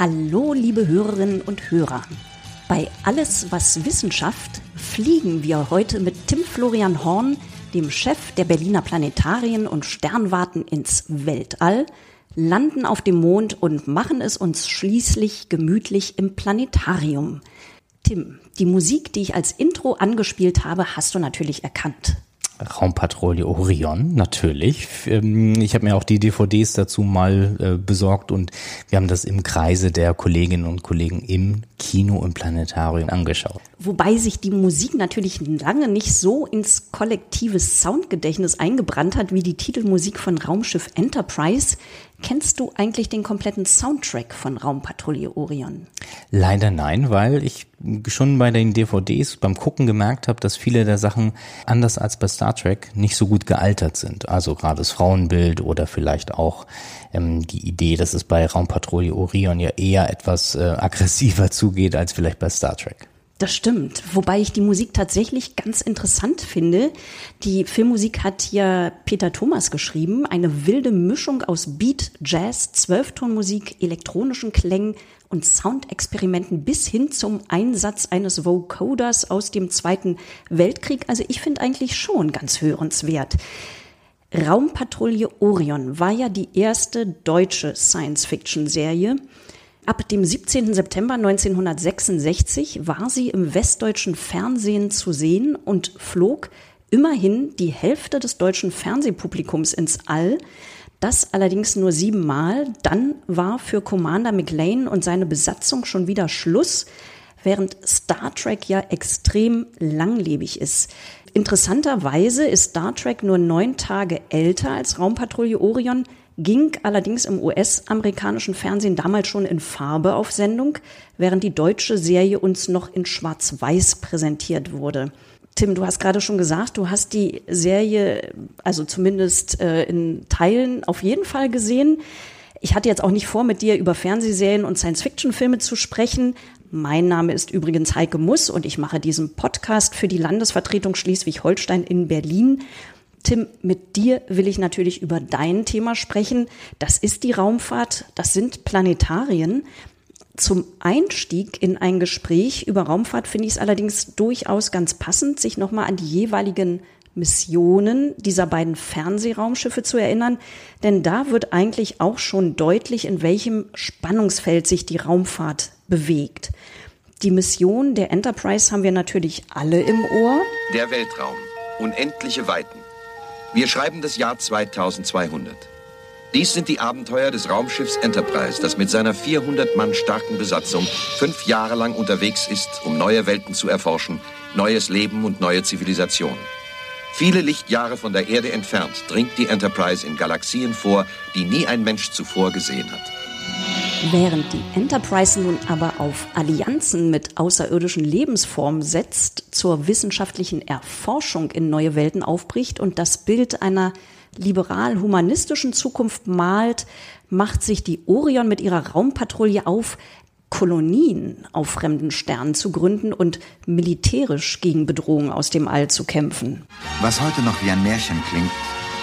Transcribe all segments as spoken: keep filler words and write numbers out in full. Hallo liebe Hörerinnen und Hörer. Bei Alles was Wissenschaft fliegen wir heute mit Tim Florian Horn, dem Chef der Berliner Planetarien und Sternwarten, ins Weltall, landen auf dem Mond und machen es uns schließlich gemütlich im Planetarium. Tim, die Musik, die ich als Intro angespielt habe, hast du natürlich erkannt. Raumpatrouille Orion, natürlich. Ich habe mir auch die D V Ds dazu mal besorgt und wir haben das im Kreise der Kolleginnen und Kollegen im Kino und Planetarium angeschaut. Wobei sich die Musik natürlich lange nicht so ins kollektive Soundgedächtnis eingebrannt hat wie die Titelmusik von Raumschiff Enterprise. Kennst du eigentlich den kompletten Soundtrack von Raumpatrouille Orion? Leider nein, weil ich schon bei den D V Ds beim Gucken gemerkt habe, dass viele der Sachen, anders als bei Star Trek, nicht so gut gealtert sind. Also gerade das Frauenbild oder vielleicht auch ähm, die Idee, dass es bei Raumpatrouille Orion ja eher etwas äh, aggressiver zugeht als vielleicht bei Star Trek. Das stimmt, wobei ich die Musik tatsächlich ganz interessant finde. Die Filmmusik hat ja Peter Thomas geschrieben, eine wilde Mischung aus Beat, Jazz, Zwölftonmusik, elektronischen Klängen und Soundexperimenten bis hin zum Einsatz eines Vocoders aus dem Zweiten Weltkrieg. Also ich finde eigentlich schon ganz hörenswert. Raumpatrouille Orion war ja die erste deutsche Science-Fiction-Serie. Ab dem siebzehnten September neunzehnhundertsechsundsechzig war sie im westdeutschen Fernsehen zu sehen und flog immerhin die Hälfte des deutschen Fernsehpublikums ins All. Das allerdings nur siebenmal. Dann war für Commander McLean und seine Besatzung schon wieder Schluss, während Star Trek ja extrem langlebig ist. Interessanterweise ist Star Trek nur neun Tage älter als Raumpatrouille Orion, ging allerdings im U S-amerikanischen Fernsehen damals schon in Farbe auf Sendung, während die deutsche Serie uns noch in Schwarz-Weiß präsentiert wurde. Tim, du hast gerade schon gesagt, du hast die Serie, also zumindest äh, in Teilen, auf jeden Fall gesehen. Ich hatte jetzt auch nicht vor, mit dir über Fernsehserien und Science-Fiction-Filme zu sprechen. Mein Name ist übrigens Heike Muss und ich mache diesen Podcast für die Landesvertretung Schleswig-Holstein in Berlin. Tim, mit dir will ich natürlich über dein Thema sprechen. Das ist die Raumfahrt, das sind Planetarien. Zum Einstieg in ein Gespräch über Raumfahrt finde ich es allerdings durchaus ganz passend, sich nochmal an die jeweiligen Missionen dieser beiden Fernsehraumschiffe zu erinnern. Denn da wird eigentlich auch schon deutlich, in welchem Spannungsfeld sich die Raumfahrt bewegt. Die Mission der Enterprise haben wir natürlich alle im Ohr. Der Weltraum, unendliche Weiten. Wir schreiben das Jahr zweitausendzweihundert. Dies sind die Abenteuer des Raumschiffs Enterprise, das mit seiner vierhundert Mann starken Besatzung fünf Jahre lang unterwegs ist, um neue Welten zu erforschen, neues Leben und neue Zivilisationen. Viele Lichtjahre von der Erde entfernt dringt die Enterprise in Galaxien vor, die nie ein Mensch zuvor gesehen hat. Während die Enterprise nun aber auf Allianzen mit außerirdischen Lebensformen setzt, zur wissenschaftlichen Erforschung in neue Welten aufbricht und das Bild einer liberal-humanistischen Zukunft malt, macht sich die Orion mit ihrer Raumpatrouille auf, Kolonien auf fremden Sternen zu gründen und militärisch gegen Bedrohungen aus dem All zu kämpfen. Was heute noch wie ein Märchen klingt,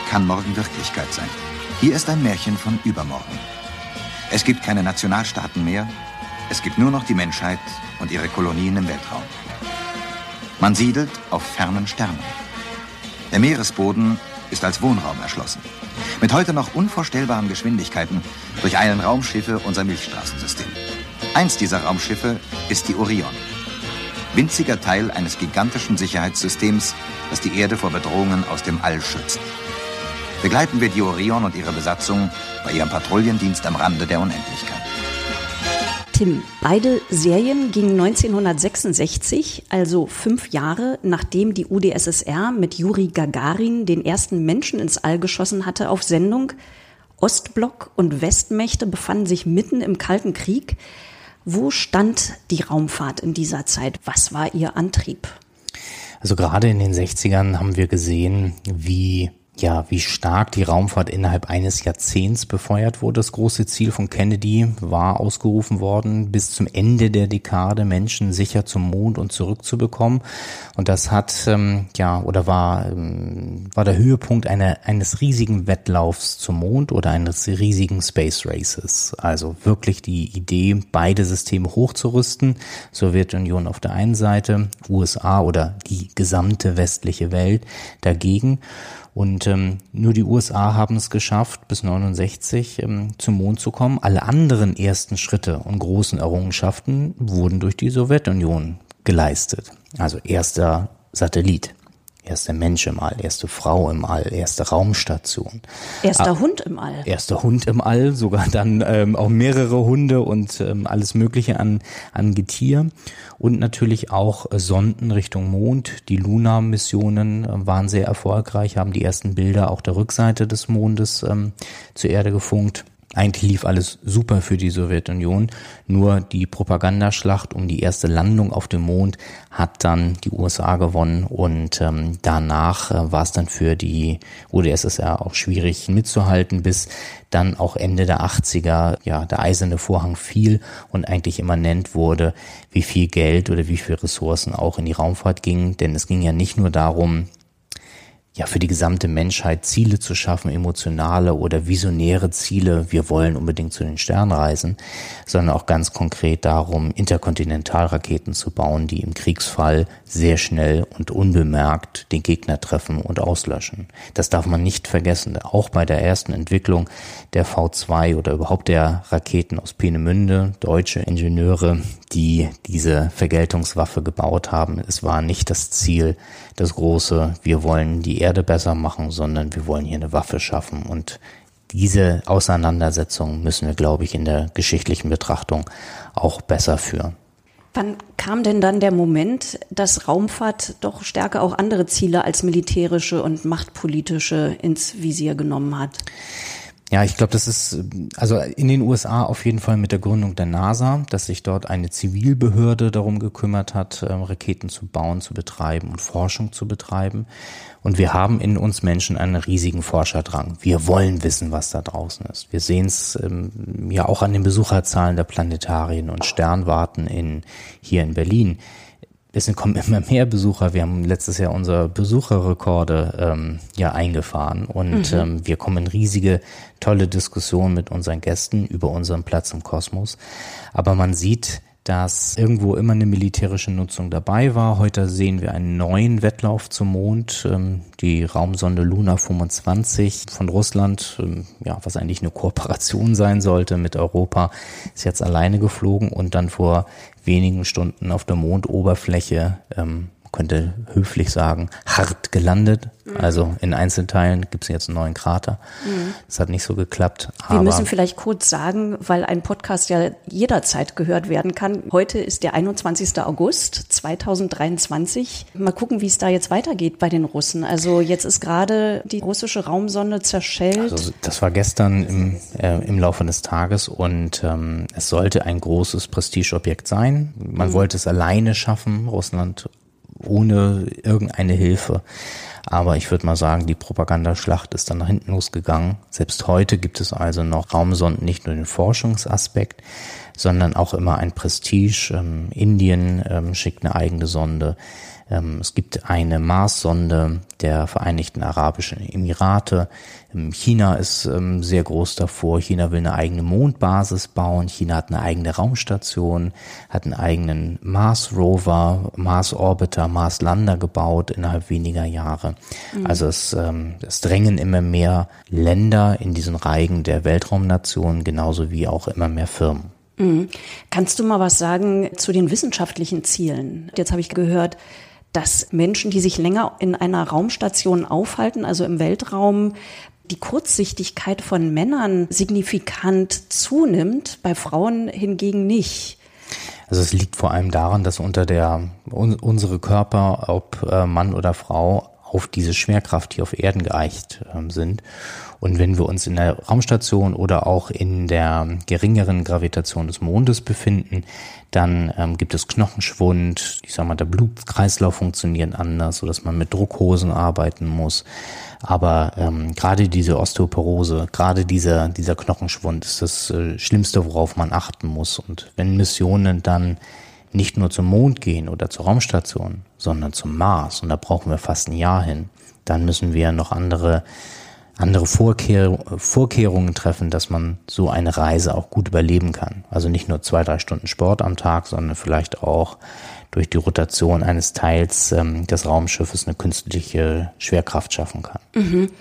kann morgen Wirklichkeit sein. Hier ist ein Märchen von übermorgen. Es gibt keine Nationalstaaten mehr, es gibt nur noch die Menschheit und ihre Kolonien im Weltraum. Man siedelt auf fernen Sternen. Der Meeresboden ist als Wohnraum erschlossen. Mit heute noch unvorstellbaren Geschwindigkeiten durcheilen Raumschiffe unser Milchstraßensystem. Eins dieser Raumschiffe ist die Orion. Winziger Teil eines gigantischen Sicherheitssystems, das die Erde vor Bedrohungen aus dem All schützt. Begleiten wir die Orion und ihre Besatzung bei ihrem Patrouillendienst am Rande der Unendlichkeit. Tim, beide Serien gingen neunzehnhundertsechsundsechzig, also fünf Jahre nachdem die U D S S R mit Juri Gagarin den ersten Menschen ins All geschossen hatte, auf Sendung. Ostblock und Westmächte befanden sich mitten im Kalten Krieg. Wo stand die Raumfahrt in dieser Zeit? Was war ihr Antrieb? Also gerade in den sechzigern haben wir gesehen, wie ja, wie stark die Raumfahrt innerhalb eines Jahrzehnts befeuert wurde. Das große Ziel von Kennedy war ausgerufen worden, bis zum Ende der Dekade Menschen sicher zum Mond und zurück zu bekommen. Und das hat, ähm, ja, oder war, ähm, war der Höhepunkt einer, eines riesigen Wettlaufs zum Mond oder eines riesigen Space Races. Also wirklich die Idee, beide Systeme hochzurüsten. Sowjetunion auf der einen Seite, U S A oder die gesamte westliche Welt dagegen. Und ähm, nur die U S A haben es geschafft, bis neunundsechzig ähm, zum Mond zu kommen. Alle anderen ersten Schritte und großen Errungenschaften wurden durch die Sowjetunion geleistet. Also erster Satellit, erster Mensch im All, erste Frau im All, erste Raumstation. Erster ah, Hund im All. Erster Hund im All, sogar dann ähm, auch mehrere Hunde und ähm, alles Mögliche an, an Getier. Und natürlich auch Sonden Richtung Mond. Die Luna-Missionen waren sehr erfolgreich, haben die ersten Bilder auch der Rückseite des Mondes ähm, zur Erde gefunkt. Eigentlich lief alles super für die Sowjetunion, nur die Propagandaschlacht um die erste Landung auf dem Mond hat dann die U S A gewonnen und ähm, danach äh, war es dann für die U D S S R auch schwierig mitzuhalten, bis dann auch Ende der achtziger ja der eiserne Vorhang fiel und eigentlich immanent wurde, wie viel Geld oder wie viel Ressourcen auch in die Raumfahrt gingen, denn es ging ja nicht nur darum, ja, für die gesamte Menschheit Ziele zu schaffen, emotionale oder visionäre Ziele, wir wollen unbedingt zu den Sternen reisen, sondern auch ganz konkret darum, Interkontinentalraketen zu bauen, die im Kriegsfall sehr schnell und unbemerkt den Gegner treffen und auslöschen. Das darf man nicht vergessen, auch bei der ersten Entwicklung der V zwei oder überhaupt der Raketen aus Peenemünde, deutsche Ingenieure, die diese Vergeltungswaffe gebaut haben. Es war nicht das Ziel, das große, wir wollen die Erde besser machen, sondern wir wollen hier eine Waffe schaffen. Und diese Auseinandersetzung müssen wir, glaube ich, in der geschichtlichen Betrachtung auch besser führen. Wann kam denn dann der Moment, dass Raumfahrt doch stärker auch andere Ziele als militärische und machtpolitische ins Visier genommen hat? Ja, ich glaube, das ist also in den U S A auf jeden Fall mit der Gründung der NASA, dass sich dort eine Zivilbehörde darum gekümmert hat, Raketen zu bauen, zu betreiben und Forschung zu betreiben. Und wir haben in uns Menschen einen riesigen Forscherdrang. Wir wollen wissen, was da draußen ist. Wir sehen es ähm, ja auch an den Besucherzahlen der Planetarien und Sternwarten in hier in Berlin. Es kommen immer mehr Besucher. Wir haben letztes Jahr unsere Besucherrekorde ähm, ja eingefahren und mhm. ähm, wir kommen in riesige, tolle Diskussionen mit unseren Gästen über unseren Platz im Kosmos. Aber man sieht, dass irgendwo immer eine militärische Nutzung dabei war. Heute sehen wir einen neuen Wettlauf zum Mond. Die Raumsonde Luna fünfundzwanzig von Russland, ja, was eigentlich eine Kooperation sein sollte mit Europa, ist jetzt alleine geflogen und dann vor wenigen Stunden auf der Mondoberfläche, ähm, könnte höflich sagen, hart gelandet. Mhm. Also in Einzelteilen gibt es jetzt einen neuen Krater. Mhm. Das hat nicht so geklappt. Wir müssen vielleicht kurz sagen, weil ein Podcast ja jederzeit gehört werden kann. Heute ist der einundzwanzigster August zweitausenddreiundzwanzig. Mal gucken, wie es da jetzt weitergeht bei den Russen. Also jetzt ist gerade die russische Raumsonde zerschellt. Also das war gestern im, äh, im Laufe des Tages und ähm, es sollte ein großes Prestigeobjekt sein. Man mhm. wollte es alleine schaffen, Russland ohne irgendeine Hilfe. Aber ich würde mal sagen, die Propagandaschlacht ist dann nach hinten losgegangen. Selbst heute gibt es also noch Raumsonden, nicht nur den Forschungsaspekt, sondern auch immer ein Prestige. Ähm, Indien ähm, schickt eine eigene Sonde. Ähm, es gibt eine Mars-Sonde der Vereinigten Arabischen Emirate. Ähm, China ist ähm, sehr groß davor. China will eine eigene Mondbasis bauen. China hat eine eigene Raumstation, hat einen eigenen Mars-Rover, Mars-Orbiter, Mars-Lander gebaut innerhalb weniger Jahre. Mhm. Also es, ähm, es drängen immer mehr Länder in diesen Reigen der Weltraumnationen, genauso wie auch immer mehr Firmen. Mhm. Kannst du mal was sagen zu den wissenschaftlichen Zielen? Jetzt habe ich gehört, dass Menschen, die sich länger in einer Raumstation aufhalten, also im Weltraum, die Kurzsichtigkeit von Männern signifikant zunimmt, bei Frauen hingegen nicht. Also es liegt vor allem daran, dass unter der un, unsere Körper, ob Mann oder Frau, auf diese Schwerkraft, die auf Erden geeicht äh, sind. Und wenn wir uns in der Raumstation oder auch in der geringeren Gravitation des Mondes befinden, dann ähm, gibt es Knochenschwund, ich sag mal, der Blutkreislauf funktioniert anders, sodass man mit Druckhosen arbeiten muss. Aber ähm, gerade diese Osteoporose, gerade dieser, dieser Knochenschwund ist das äh, Schlimmste, worauf man achten muss. Und wenn Missionen dann nicht nur zum Mond gehen oder zur Raumstation, sondern zum Mars, und da brauchen wir fast ein Jahr hin, dann müssen wir noch andere andere Vorkehr- Vorkehrungen treffen, dass man so eine Reise auch gut überleben kann. Also nicht nur zwei, drei Stunden Sport am Tag, sondern vielleicht auch durch die Rotation eines Teils ähm, des Raumschiffes eine künstliche Schwerkraft schaffen kann. Mhm.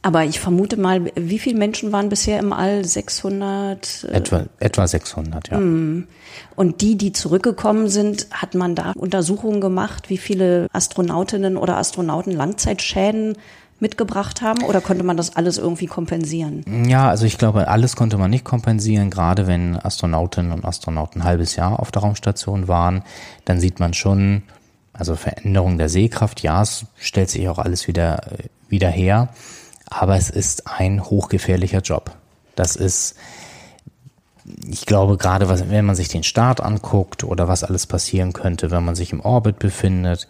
Aber ich vermute mal, wie viele Menschen waren bisher im All? sechshundert? Äh, etwa, etwa sechshundert, ja. Und die, die zurückgekommen sind, hat man da Untersuchungen gemacht, wie viele Astronautinnen oder Astronauten Langzeitschäden mitgebracht haben, oder konnte man das alles irgendwie kompensieren? Ja, also ich glaube, alles konnte man nicht kompensieren, gerade wenn Astronautinnen und Astronauten ein halbes Jahr auf der Raumstation waren, dann sieht man schon, also Veränderung der Sehkraft, ja, es stellt sich auch alles wieder, wieder her, aber es ist ein hochgefährlicher Job. Das ist, ich glaube, gerade was, wenn man sich den Start anguckt oder was alles passieren könnte, wenn man sich im Orbit befindet,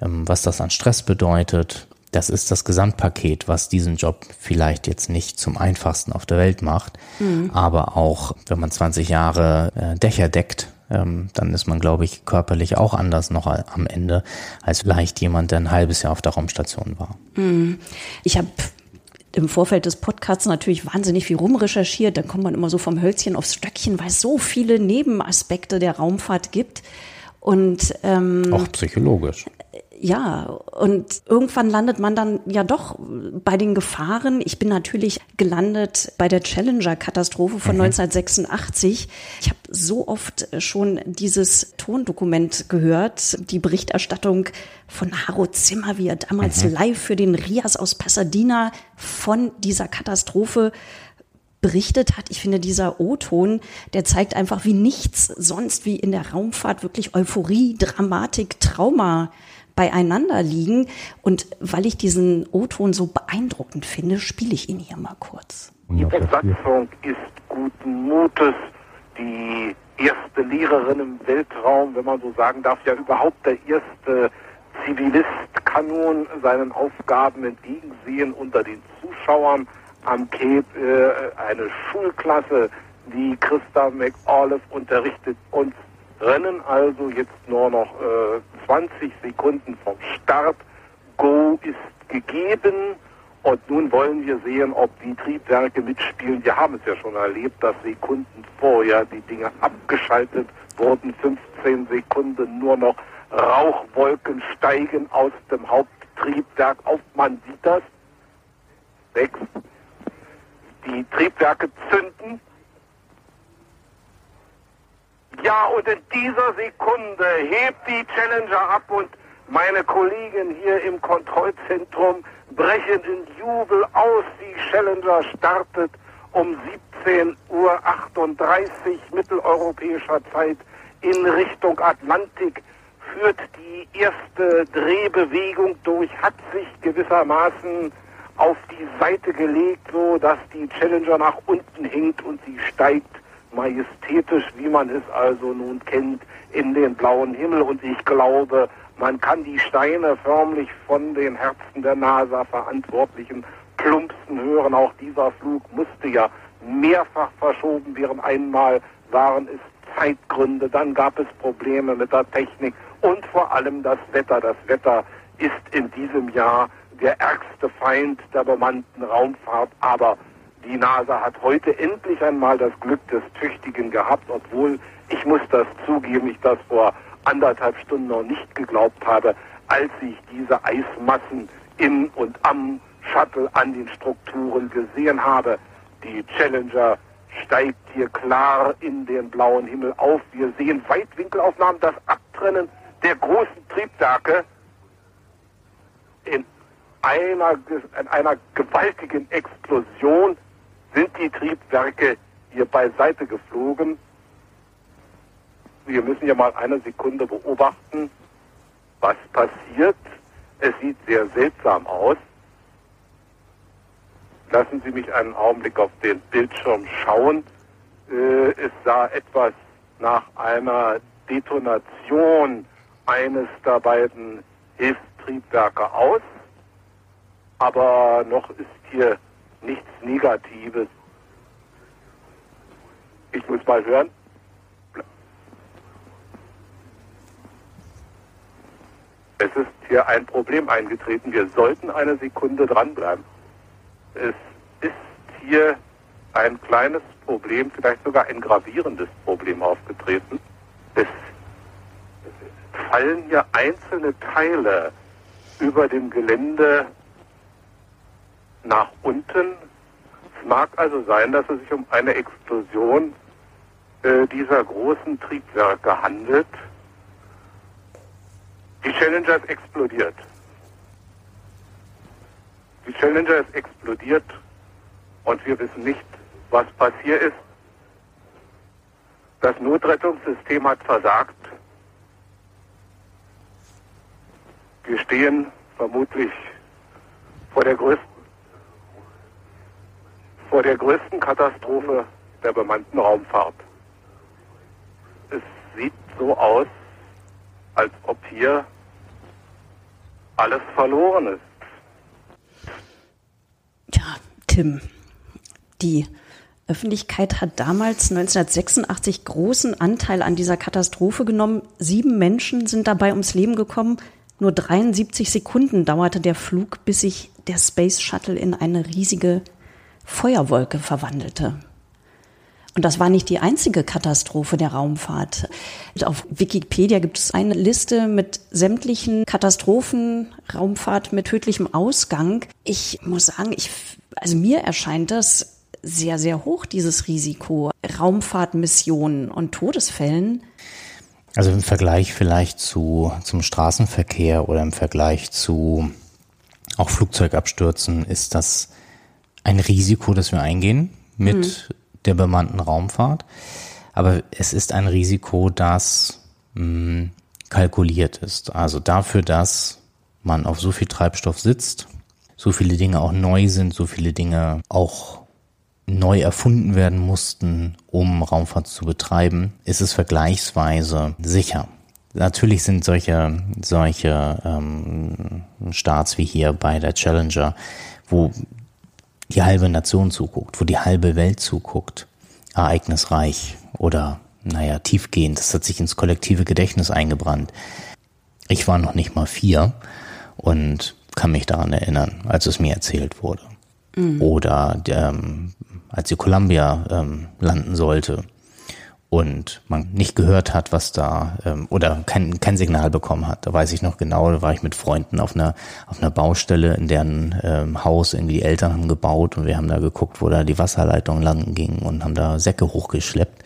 was das an Stress bedeutet, das ist das Gesamtpaket, was diesen Job vielleicht jetzt nicht zum einfachsten auf der Welt macht. Mhm. Aber auch, wenn man zwanzig Jahre äh, Dächer deckt, ähm, dann ist man, glaube ich, körperlich auch anders noch am Ende, als vielleicht jemand, der ein halbes Jahr auf der Raumstation war. Mhm. Ich habe im Vorfeld des Podcasts natürlich wahnsinnig viel rumrecherchiert. Dann kommt man immer so vom Hölzchen aufs Stöckchen, weil es so viele Nebenaspekte der Raumfahrt gibt. Und ähm, auch psychologisch. Ja, und irgendwann landet man dann ja doch bei den Gefahren. Ich bin natürlich gelandet bei der Challenger-Katastrophe von mhm. neunzehnhundertsechsundachtzig. Ich habe so oft schon dieses Tondokument gehört, die Berichterstattung von Haro Zimmer, wie er damals mhm. live für den R I A S aus Pasadena von dieser Katastrophe berichtet hat. Ich finde, dieser O-Ton, der zeigt einfach, wie nichts sonst wie in der Raumfahrt wirklich Euphorie, Dramatik, Trauma beieinander liegen. Und weil ich diesen O-Ton so beeindruckend finde, spiele ich ihn hier mal kurz. Die Besatzung ist guten Mutes. Die erste Lehrerin im Weltraum, wenn man so sagen darf, ja überhaupt der erste Zivilist, kann nun seinen Aufgaben entgegensehen unter den Zuschauern am Cape. Äh, eine Schulklasse, die Christa McAuliffe unterrichtet, und rennen also jetzt nur noch äh, zwanzig Sekunden vom Start. Go ist gegeben, und nun wollen wir sehen, ob die Triebwerke mitspielen. Wir haben es ja schon erlebt, dass Sekunden vorher die Dinge abgeschaltet wurden. fünfzehn Sekunden nur noch. Rauchwolken steigen aus dem Haupttriebwerk auf. Man sieht das. Sechs. Die Triebwerke zünden. Ja, und in dieser Sekunde hebt die Challenger ab, und meine Kollegen hier im Kontrollzentrum brechen in Jubel aus. Die Challenger startet um siebzehn Uhr achtunddreißig mitteleuropäischer Zeit in Richtung Atlantik, führt die erste Drehbewegung durch, hat sich gewissermaßen auf die Seite gelegt, so dass die Challenger nach unten hinkt, und sie steigt majestätisch, wie man es also nun kennt, in den blauen Himmel. Und ich glaube, man kann die Steine förmlich von den Herzen der NASA-Verantwortlichen plumpsen hören. Auch dieser Flug musste ja mehrfach verschoben werden. Einmal waren es Zeitgründe, dann gab es Probleme mit der Technik und vor allem das Wetter. Das Wetter ist in diesem Jahr der ärgste Feind der bemannten Raumfahrt, aber die NASA hat heute endlich einmal das Glück des Tüchtigen gehabt, obwohl, ich muss das zugeben, ich das vor anderthalb Stunden noch nicht geglaubt habe, als ich diese Eismassen in und am Shuttle an den Strukturen gesehen habe. Die Challenger steigt hier klar in den blauen Himmel auf. Wir sehen Weitwinkelaufnahmen, das Abtrennen der großen Triebwerke in einer, in einer gewaltigen Explosion. Sind die Triebwerke hier beiseite geflogen? Wir müssen ja mal eine Sekunde beobachten, was passiert, Es sieht sehr seltsam aus. Lassen Sie mich einen Augenblick auf den Bildschirm schauen. Äh, es sah etwas nach einer Detonation eines der beiden Hilfstriebwerke aus. Aber noch ist hier nichts Negatives. Ich muss mal hören. Es ist hier ein Problem eingetreten. Wir sollten eine Sekunde dranbleiben. Es ist hier ein kleines Problem, vielleicht sogar ein gravierendes Problem aufgetreten. Es fallen hier einzelne Teile über dem Gelände nach unten. Es mag also sein, dass es sich um eine Explosion äh, dieser großen Triebwerke handelt. Die Challenger ist explodiert. Die Challenger ist explodiert und wir wissen nicht, was passiert ist. Das Notrettungssystem hat versagt. Wir stehen vermutlich vor der größten, vor der größten Katastrophe der bemannten Raumfahrt. Es sieht so aus, als ob hier alles verloren ist. Ja, Tim, die Öffentlichkeit hat damals neunzehnhundertsechsundachtzig großen Anteil an dieser Katastrophe genommen. Sieben Menschen sind dabei ums Leben gekommen. Nur dreiundsiebzig Sekunden dauerte der Flug, bis sich der Space Shuttle in eine riesige Feuerwolke verwandelte. Und das war nicht die einzige Katastrophe der Raumfahrt. Auf Wikipedia gibt es eine Liste mit sämtlichen Katastrophen, Raumfahrt mit tödlichem Ausgang. Ich muss sagen, ich, also mir erscheint das sehr, sehr hoch, dieses Risiko. Raumfahrtmissionen und Todesfällen. Also im Vergleich vielleicht zu, zum Straßenverkehr oder im Vergleich zu auch Flugzeugabstürzen ist das ein Risiko, das wir eingehen mit hm. der bemannten Raumfahrt, aber es ist ein Risiko, das mh, kalkuliert ist. Also dafür, dass man auf so viel Treibstoff sitzt, so viele Dinge auch neu sind, so viele Dinge auch neu erfunden werden mussten, um Raumfahrt zu betreiben, ist es vergleichsweise sicher. Natürlich sind solche, solche ähm, Starts wie hier bei der Challenger, wo die halbe Nation zuguckt, wo die halbe Welt zuguckt, ereignisreich oder, naja, tiefgehend. Das hat sich ins kollektive Gedächtnis eingebrannt. Ich war noch nicht mal vier und kann mich daran erinnern, als es mir erzählt wurde. Mhm. Oder ähm, als die Columbia ähm, landen sollte und man nicht gehört hat, was da, ähm, oder kein, kein Signal bekommen hat. Da weiß ich noch genau, da war ich mit Freunden auf einer, auf einer Baustelle, in deren ähm, Haus irgendwie die Eltern haben gebaut und wir haben da geguckt, wo da die Wasserleitung lang ging und haben da Säcke hochgeschleppt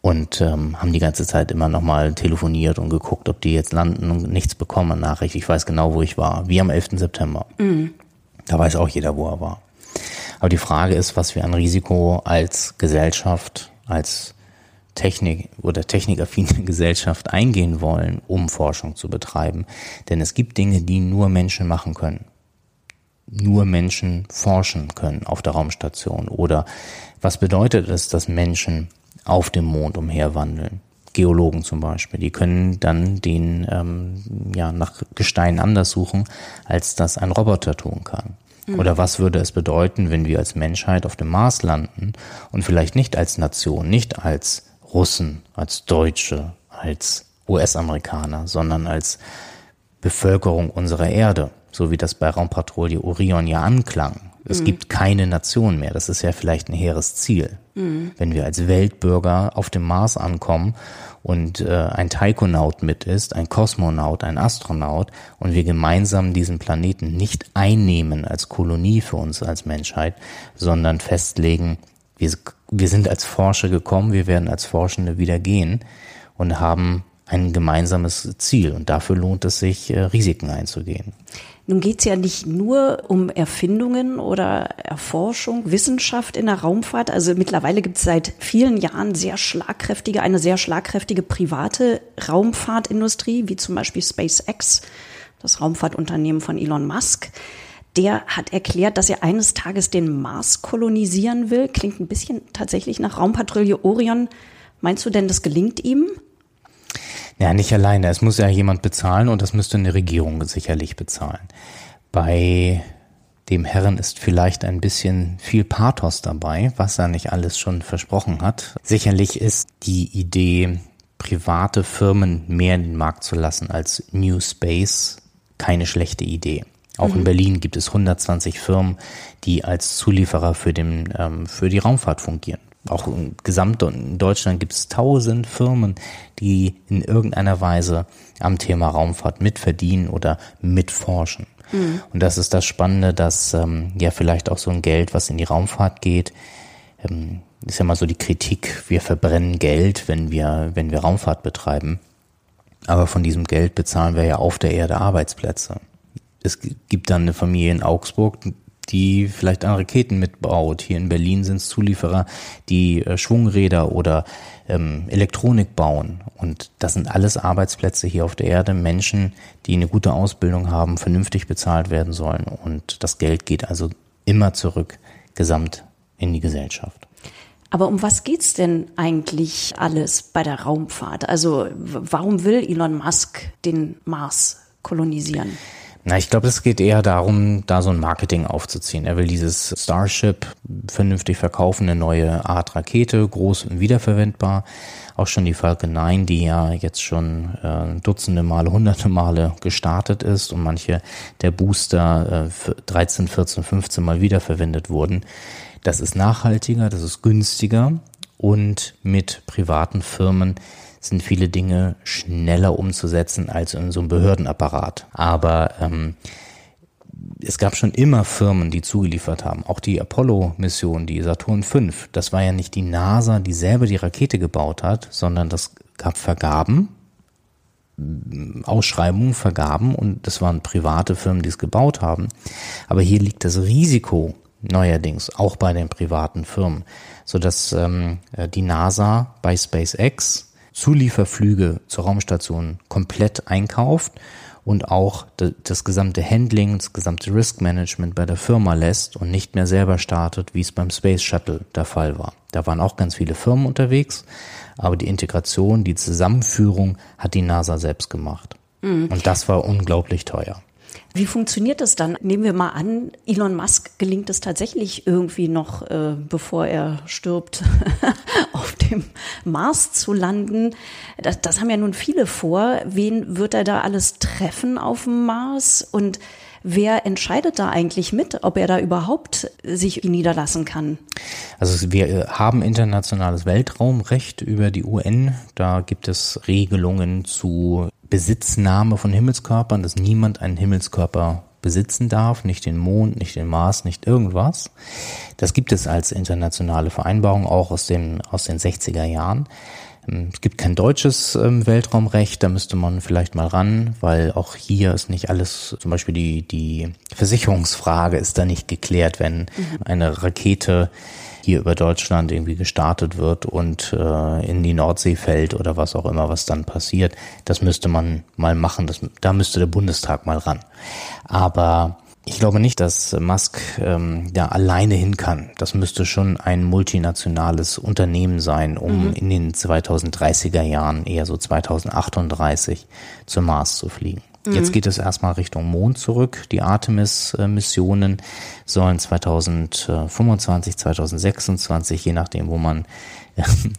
und ähm, haben die ganze Zeit immer nochmal telefoniert und geguckt, ob die jetzt landen und nichts bekommen an Nachricht. Ich weiß genau, wo ich war, wie am elften September. Mhm. Da weiß auch jeder, wo er war. Aber die Frage ist, was wir an Risiko als Gesellschaft, als Technik oder technikaffine Gesellschaft eingehen wollen, um Forschung zu betreiben. Denn es gibt Dinge, die nur Menschen machen können. Nur Menschen forschen können auf der Raumstation. Oder was bedeutet es, dass Menschen auf dem Mond umherwandeln? Geologen zum Beispiel, die können dann den ähm, ja, nach Gestein anders suchen, als das ein Roboter tun kann. Oder was würde es bedeuten, wenn wir als Menschheit auf dem Mars landen und vielleicht nicht als Nation, nicht als Russen, als Deutsche, als U S-Amerikaner, sondern als Bevölkerung unserer Erde, so wie das bei Raumpatrouille Orion ja anklang. Es mhm. gibt keine Nation mehr, das ist ja vielleicht ein hehres Ziel. Mhm. Wenn wir als Weltbürger auf dem Mars ankommen und äh, ein Taikonaut mit ist, ein Kosmonaut, ein Astronaut und wir gemeinsam diesen Planeten nicht einnehmen als Kolonie für uns als Menschheit, sondern festlegen, wir, wir sind als Forscher gekommen, wir werden als Forschende wieder gehen und haben ein gemeinsames Ziel und dafür lohnt es sich, Risiken einzugehen. Nun geht es ja nicht nur um Erfindungen oder Erforschung, Wissenschaft in der Raumfahrt. Also mittlerweile gibt es seit vielen Jahren sehr schlagkräftige, eine sehr schlagkräftige private Raumfahrtindustrie, wie zum Beispiel SpaceX das Raumfahrtunternehmen von Elon Musk. Der hat erklärt, dass er eines Tages den Mars kolonisieren will. Klingt ein bisschen tatsächlich nach Raumpatrouille Orion. Meinst du denn, das gelingt ihm? Ja, nicht alleine. Es muss ja jemand bezahlen und das müsste eine Regierung sicherlich bezahlen. Bei dem Herren ist vielleicht ein bisschen viel Pathos dabei, was er nicht alles schon versprochen hat. Sicherlich ist die Idee, private Firmen mehr in den Markt zu lassen als New Space, keine schlechte Idee. Auch mhm. in Berlin gibt es hundertzwanzig Firmen, die als Zulieferer für, den, ähm, für die Raumfahrt fungieren. Auch im gesamten Deutschland gibt es tausend Firmen, die in irgendeiner Weise am Thema Raumfahrt mitverdienen oder mitforschen. Mhm. Und das ist das Spannende, dass ähm, ja vielleicht auch so ein Geld, was in die Raumfahrt geht, ähm, ist ja mal so die Kritik, wir verbrennen Geld, wenn wir, wenn wir Raumfahrt betreiben. Aber von diesem Geld bezahlen wir ja auf der Erde Arbeitsplätze. Es gibt dann eine Familie in Augsburg, die vielleicht an Raketen mitbaut. Hier in Berlin sind es Zulieferer, die Schwungräder oder ähm, Elektronik bauen. Und das sind alles Arbeitsplätze hier auf der Erde. Menschen, die eine gute Ausbildung haben, vernünftig bezahlt werden sollen. Und das Geld geht also immer zurück, gesamt in die Gesellschaft. Aber um was geht's denn eigentlich alles bei der Raumfahrt? Also warum will Elon Musk den Mars kolonisieren? Na, ich glaube, es geht eher darum, da so ein Marketing aufzuziehen. Er will dieses Starship vernünftig verkaufen, eine neue Art Rakete, groß und wiederverwendbar. Auch schon die Falcon neun, die ja jetzt schon äh, Dutzende Male, hunderte Male gestartet ist und manche der Booster äh, dreizehn, vierzehn, fünfzehn Mal wiederverwendet wurden. Das ist nachhaltiger, das ist günstiger und mit privaten Firmen sind viele Dinge schneller umzusetzen als in so einem Behördenapparat. Aber ähm, es gab schon immer Firmen, die zugeliefert haben. Auch die Apollo-Mission, die Saturn fünf, das war ja nicht die NASA, die selber die Rakete gebaut hat, sondern das gab Vergaben, Ausschreibungen, Vergaben und das waren private Firmen, die es gebaut haben. Aber hier liegt das Risiko neuerdings auch bei den privaten Firmen, sodass ähm, die NASA bei SpaceX Zulieferflüge zur Raumstation komplett einkauft und auch das gesamte Handling, das gesamte Risk-Management bei der Firma lässt und nicht mehr selber startet, wie es beim Space Shuttle der Fall war. Da waren auch ganz viele Firmen unterwegs, aber die Integration, die Zusammenführung hat die NASA selbst gemacht. Mhm. Und das war unglaublich teuer. Wie funktioniert das dann? Nehmen wir mal an, Elon Musk gelingt es tatsächlich irgendwie noch, äh, bevor er stirbt, auf dem Mars zu landen. Das, das haben ja nun viele vor. Wen wird er da alles treffen auf dem Mars? Und wer entscheidet da eigentlich mit, ob er da überhaupt sich niederlassen kann? Also wir haben internationales Weltraumrecht über die U N. Da gibt es Regelungen zu Besitznahme von Himmelskörpern, dass niemand einen Himmelskörper besitzen darf, nicht den Mond, nicht den Mars, nicht irgendwas. Das gibt es als internationale Vereinbarung auch aus den, aus den sechziger Jahren. Es gibt kein deutsches Weltraumrecht, da müsste man vielleicht mal ran, weil auch hier ist nicht alles, zum Beispiel die, die Versicherungsfrage ist da nicht geklärt, wenn eine Rakete hier über Deutschland irgendwie gestartet wird und äh, in die Nordsee fällt oder was auch immer, was dann passiert. Das müsste man mal machen, das, da müsste der Bundestag mal ran. Aber ich glaube nicht, dass Musk ähm, da alleine hin kann. Das müsste schon ein multinationales Unternehmen sein, um mhm. in den zweitausenddreißiger Jahren, eher so zweitausendachtunddreißig, zum Mars zu fliegen. Mhm. Jetzt geht es erstmal Richtung Mond zurück. Die Artemis-Missionen sollen zweitausendfünfundzwanzig, zweitausendsechsundzwanzig, je nachdem, wo man,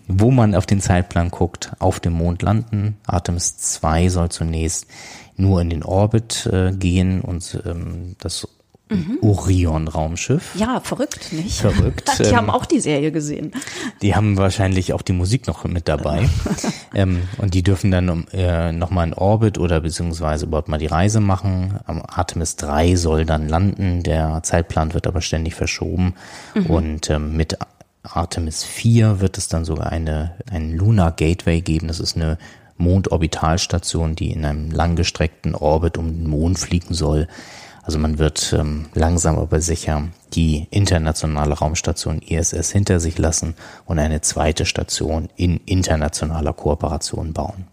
wo man auf den Zeitplan guckt, auf dem Mond landen. Artemis zwei soll zunächst nur in den Orbit äh, gehen und ähm, das mhm. Orion-Raumschiff. Ja, verrückt, nicht? Verrückt. Die ähm, haben auch die Serie gesehen. Die haben wahrscheinlich auch die Musik noch mit dabei. ähm, und die dürfen dann äh, nochmal in Orbit oder beziehungsweise überhaupt mal die Reise machen. Am Artemis drei soll dann landen. Der Zeitplan wird aber ständig verschoben. Mhm. Und ähm, mit Artemis vier wird es dann sogar eine, ein Lunar Gateway geben. Das ist eine Mondorbitalstation, die in einem langgestreckten Orbit um den Mond fliegen soll. Also man wird ähm, langsam aber sicher die internationale Raumstation I S S hinter sich lassen und eine zweite Station in internationaler Kooperation bauen.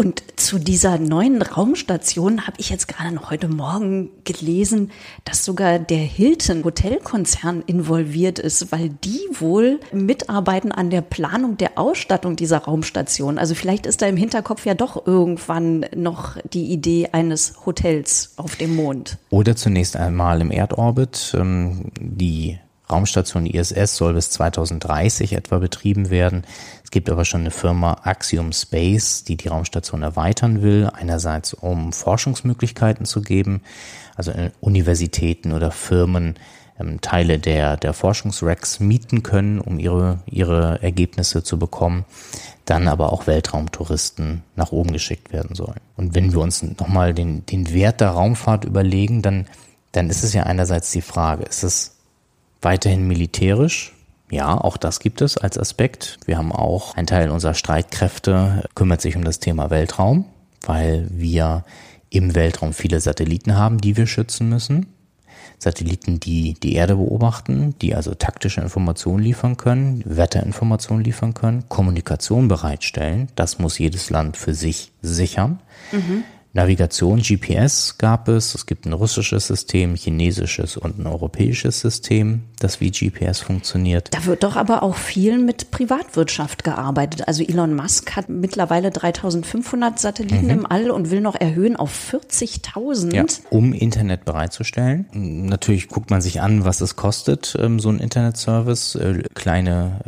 Und zu dieser neuen Raumstation habe ich jetzt gerade noch heute Morgen gelesen, dass sogar der Hilton-Hotelkonzern involviert ist, weil die wohl mitarbeiten an der Planung der Ausstattung dieser Raumstation. Also vielleicht ist da im Hinterkopf ja doch irgendwann noch die Idee eines Hotels auf dem Mond. Oder zunächst einmal im Erdorbit. Die Raumstation I S S soll bis zweitausenddreißig etwa betrieben werden. Es gibt aber schon eine Firma Axiom Space, die die Raumstation erweitern will, einerseits um Forschungsmöglichkeiten zu geben, also Universitäten oder Firmen ähm, Teile der, der Forschungsracks mieten können, um ihre, ihre Ergebnisse zu bekommen, dann aber auch Weltraumtouristen nach oben geschickt werden sollen. Und wenn wir uns nochmal den, den Wert der Raumfahrt überlegen, dann, dann ist es ja einerseits die Frage, ist es weiterhin militärisch? Ja, auch das gibt es als Aspekt. Wir haben auch, ein Teil unserer Streitkräfte kümmert sich um das Thema Weltraum, weil wir im Weltraum viele Satelliten haben, die wir schützen müssen. Satelliten, die die Erde beobachten, die also taktische Informationen liefern können, Wetterinformationen liefern können, Kommunikation bereitstellen. Das muss jedes Land für sich sichern. Mhm. Navigation, G P S gab es, es gibt ein russisches System, chinesisches und ein europäisches System, das wie G P S funktioniert. Da wird doch aber auch viel mit Privatwirtschaft gearbeitet. Also Elon Musk hat mittlerweile dreitausendfünfhundert Satelliten mhm. im All und will noch erhöhen auf vierzigtausend. Ja, um Internet bereitzustellen. Natürlich guckt man sich an, was es kostet, so ein Internetservice, kleine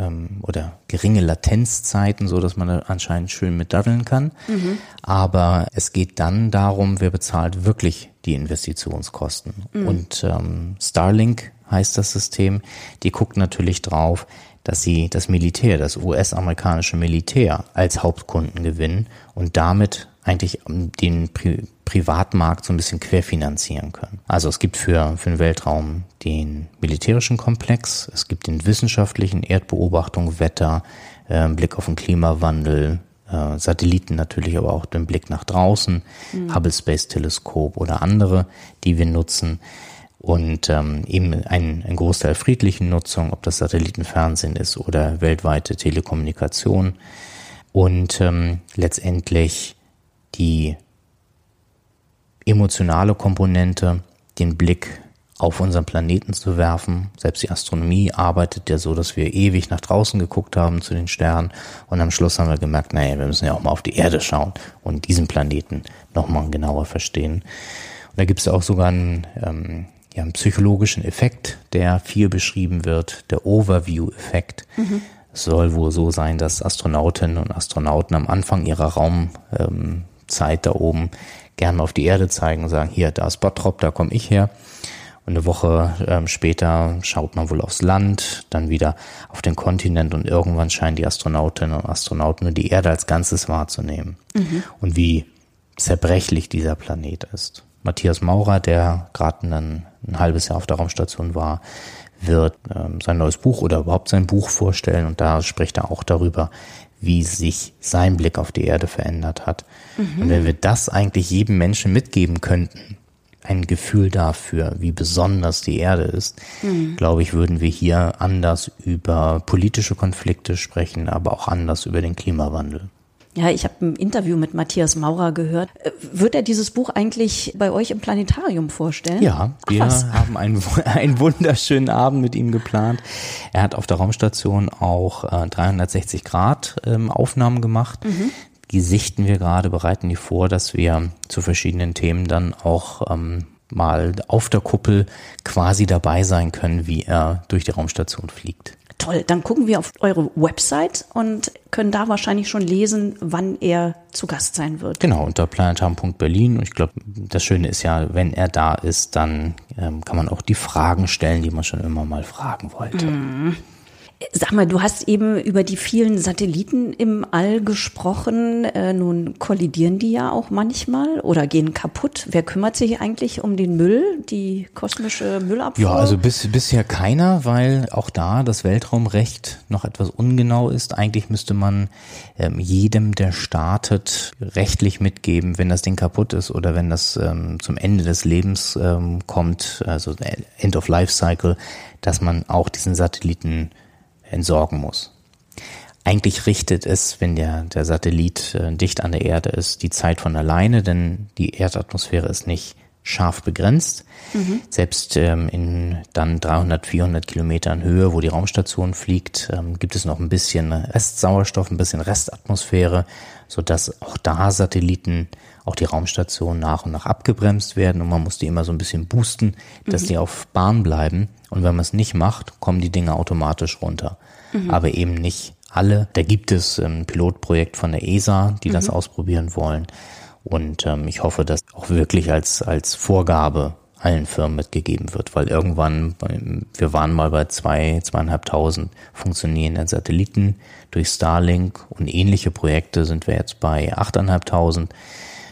oder geringe Latenzzeiten, so dass man da anscheinend schön mit daddeln kann. Mhm. Aber es geht dann darum, wer bezahlt wirklich die Investitionskosten. Mhm. Und ähm, Starlink heißt das System, die guckt natürlich drauf, dass sie das Militär, das U S-amerikanische Militär als Hauptkunden gewinnen und damit eigentlich den Pri- Privatmarkt so ein bisschen querfinanzieren können. Also es gibt für, für den Weltraum den militärischen Komplex, es gibt den wissenschaftlichen, Erdbeobachtung, Wetter, äh, Blick auf den Klimawandel, Satelliten natürlich, aber auch den Blick nach draußen, mhm. Hubble Space Teleskop oder andere, die wir nutzen und ähm, eben ein, ein Großteil friedlichen Nutzung, ob das Satellitenfernsehen ist oder weltweite Telekommunikation und ähm, letztendlich die emotionale Komponente, den Blick auf unseren Planeten zu werfen. Selbst die Astronomie arbeitet ja so, dass wir ewig nach draußen geguckt haben zu den Sternen und am Schluss haben wir gemerkt, naja, wir müssen ja auch mal auf die Erde schauen und diesen Planeten nochmal genauer verstehen. Und da gibt es auch sogar einen, ähm, ja, einen psychologischen Effekt, der viel beschrieben wird, der Overview-Effekt. Mhm. Es soll wohl so sein, dass Astronautinnen und Astronauten am Anfang ihrer Raumzeit da oben gerne mal auf die Erde zeigen und sagen, hier, da ist Bottrop, da komme ich her. Und eine Woche ähm, später schaut man wohl aufs Land, dann wieder auf den Kontinent und irgendwann scheinen die Astronautinnen und Astronauten nur die Erde als Ganzes wahrzunehmen. Mhm. Und wie zerbrechlich dieser Planet ist. Matthias Maurer, der gerade ein, ein halbes Jahr auf der Raumstation war, wird ähm, sein neues Buch oder überhaupt sein Buch vorstellen. Und da spricht er auch darüber, wie sich sein Blick auf die Erde verändert hat. Mhm. Und wenn wir das eigentlich jedem Menschen mitgeben könnten, ein Gefühl dafür, wie besonders die Erde ist, mhm. glaube ich, würden wir hier anders über politische Konflikte sprechen, aber auch anders über den Klimawandel. Ja, ich habe ein Interview mit Matthias Maurer gehört. Wird er dieses Buch eigentlich bei euch im Planetarium vorstellen? Ja, wir Ach, haben einen, einen wunderschönen Abend mit ihm geplant. Er hat auf der Raumstation auch dreihundertsechzig Grad Aufnahmen gemacht. Mhm. Die sichten wir gerade, bereiten die vor, dass wir zu verschiedenen Themen dann auch ähm, mal auf der Kuppel quasi dabei sein können, wie er durch die Raumstation fliegt. Toll, dann gucken wir auf eure Website und können da wahrscheinlich schon lesen, wann er zu Gast sein wird. Genau, unter planetarium Punkt Berlin. Und ich glaube, das Schöne ist ja, wenn er da ist, dann ähm, kann man auch die Fragen stellen, die man schon immer mal fragen wollte. Mm. Sag mal, du hast eben über die vielen Satelliten im All gesprochen. Äh, nun kollidieren die ja auch manchmal oder gehen kaputt. Wer kümmert sich eigentlich um den Müll, die kosmische Müllabfuhr? Ja, also bis, bisher keiner, weil auch da das Weltraumrecht noch etwas ungenau ist. Eigentlich müsste man ähm, jedem, der startet, rechtlich mitgeben, wenn das Ding kaputt ist oder wenn das ähm, zum Ende des Lebens ähm, kommt, also End-of-Life-Cycle, dass man auch diesen Satelliten entsorgen muss. Eigentlich richtet es, wenn der, der Satellit äh, dicht an der Erde ist, die Zeit von alleine, denn die Erdatmosphäre ist nicht scharf begrenzt. Mhm. Selbst ähm, in dann dreihundert, vierhundert Kilometern Höhe, wo die Raumstation fliegt, ähm, gibt es noch ein bisschen Restsauerstoff, ein bisschen Restatmosphäre, sodass auch da Satelliten, auch die Raumstation nach und nach abgebremst werden und man muss die immer so ein bisschen boosten, dass mhm. die auf Bahn bleiben. Und wenn man es nicht macht, kommen die Dinge automatisch runter, mhm. aber eben nicht alle. Da gibt es ein Pilotprojekt von der E S A, die mhm. das ausprobieren wollen. Und ähm, ich hoffe, dass auch wirklich als als Vorgabe allen Firmen mitgegeben wird, weil irgendwann, wir waren mal bei zwei, zweieinhalbtausend funktionierenden Satelliten durch Starlink und ähnliche Projekte sind wir jetzt bei achteinhalbtausend.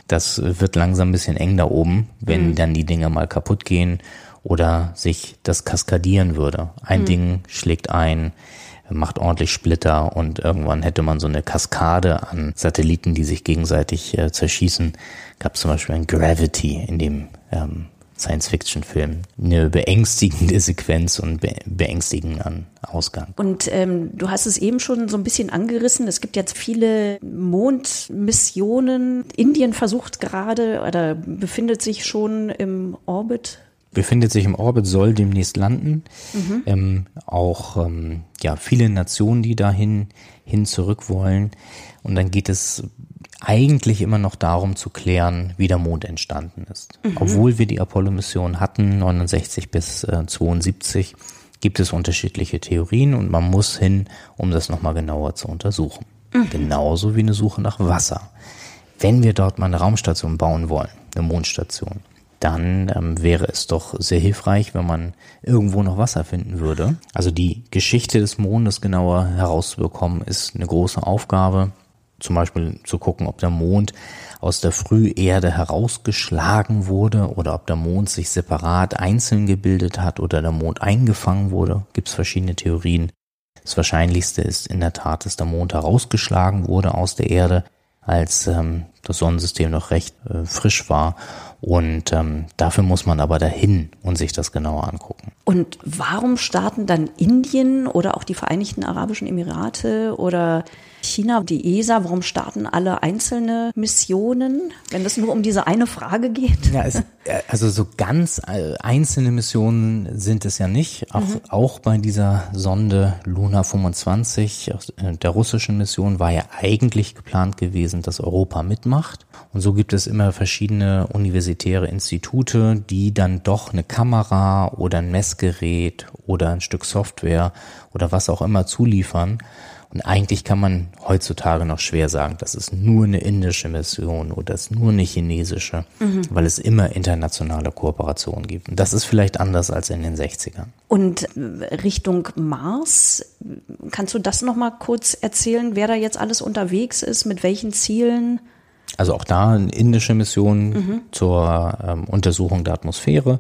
Das wird langsam ein bisschen eng da oben, wenn mhm. dann die Dinge mal kaputt gehen oder sich das kaskadieren würde. Ein mhm. Ding schlägt ein, macht ordentlich Splitter und irgendwann hätte man so eine Kaskade an Satelliten, die sich gegenseitig äh, zerschießen. Gab es zum Beispiel in Gravity, in dem ähm, Science-Fiction-Film, eine beängstigende Sequenz und be- beängstigend an Ausgang. Und ähm, du hast es eben schon so ein bisschen angerissen, es gibt jetzt viele Mondmissionen. Indien versucht gerade oder befindet sich schon im Orbit. Befindet sich im Orbit, soll demnächst landen. Mhm. Ähm, auch ähm, ja viele Nationen, die dahin hin zurück wollen. Und dann geht es eigentlich immer noch darum zu klären, wie der Mond entstanden ist. Mhm. Obwohl wir die Apollo-Mission hatten, neunundsechzig bis äh, zweiundsiebzig, gibt es unterschiedliche Theorien und man muss hin, um das nochmal genauer zu untersuchen. Mhm. Genauso wie eine Suche nach Wasser. Wenn wir dort mal eine Raumstation bauen wollen, eine Mondstation, dann ähm, wäre es doch sehr hilfreich, wenn man irgendwo noch Wasser finden würde. Also die Geschichte des Mondes genauer herauszubekommen, ist eine große Aufgabe. Zum Beispiel zu gucken, ob der Mond aus der Früherde herausgeschlagen wurde oder ob der Mond sich separat einzeln gebildet hat oder der Mond eingefangen wurde. Gibt es verschiedene Theorien. Das Wahrscheinlichste ist in der Tat, dass der Mond herausgeschlagen wurde aus der Erde, als ähm, das Sonnensystem noch recht äh, frisch war. Und ähm, dafür muss man aber dahin und sich das genauer angucken. Und warum starten dann Indien oder auch die Vereinigten Arabischen Emirate oder China, die E S A, warum starten alle einzelne Missionen, wenn das nur um diese eine Frage geht? Ja, es, also so ganz einzelne Missionen sind es ja nicht. Auch, mhm. auch bei dieser Sonde Luna fünfundzwanzig, der russischen Mission, war ja eigentlich geplant gewesen, dass Europa mitmacht. Und so gibt es immer verschiedene universitäre Institute, die dann doch eine Kamera oder ein Messgerät oder ein Stück Software oder was auch immer zuliefern. Und eigentlich kann man heutzutage noch schwer sagen, das ist nur eine indische Mission oder das ist nur eine chinesische, mhm. weil es immer internationale Kooperationen gibt. Und das ist vielleicht anders als in den sechzigern. Und Richtung Mars, kannst du das nochmal kurz erzählen, wer da jetzt alles unterwegs ist, mit welchen Zielen? Also auch da eine indische Mission mhm. zur ähm, Untersuchung der Atmosphäre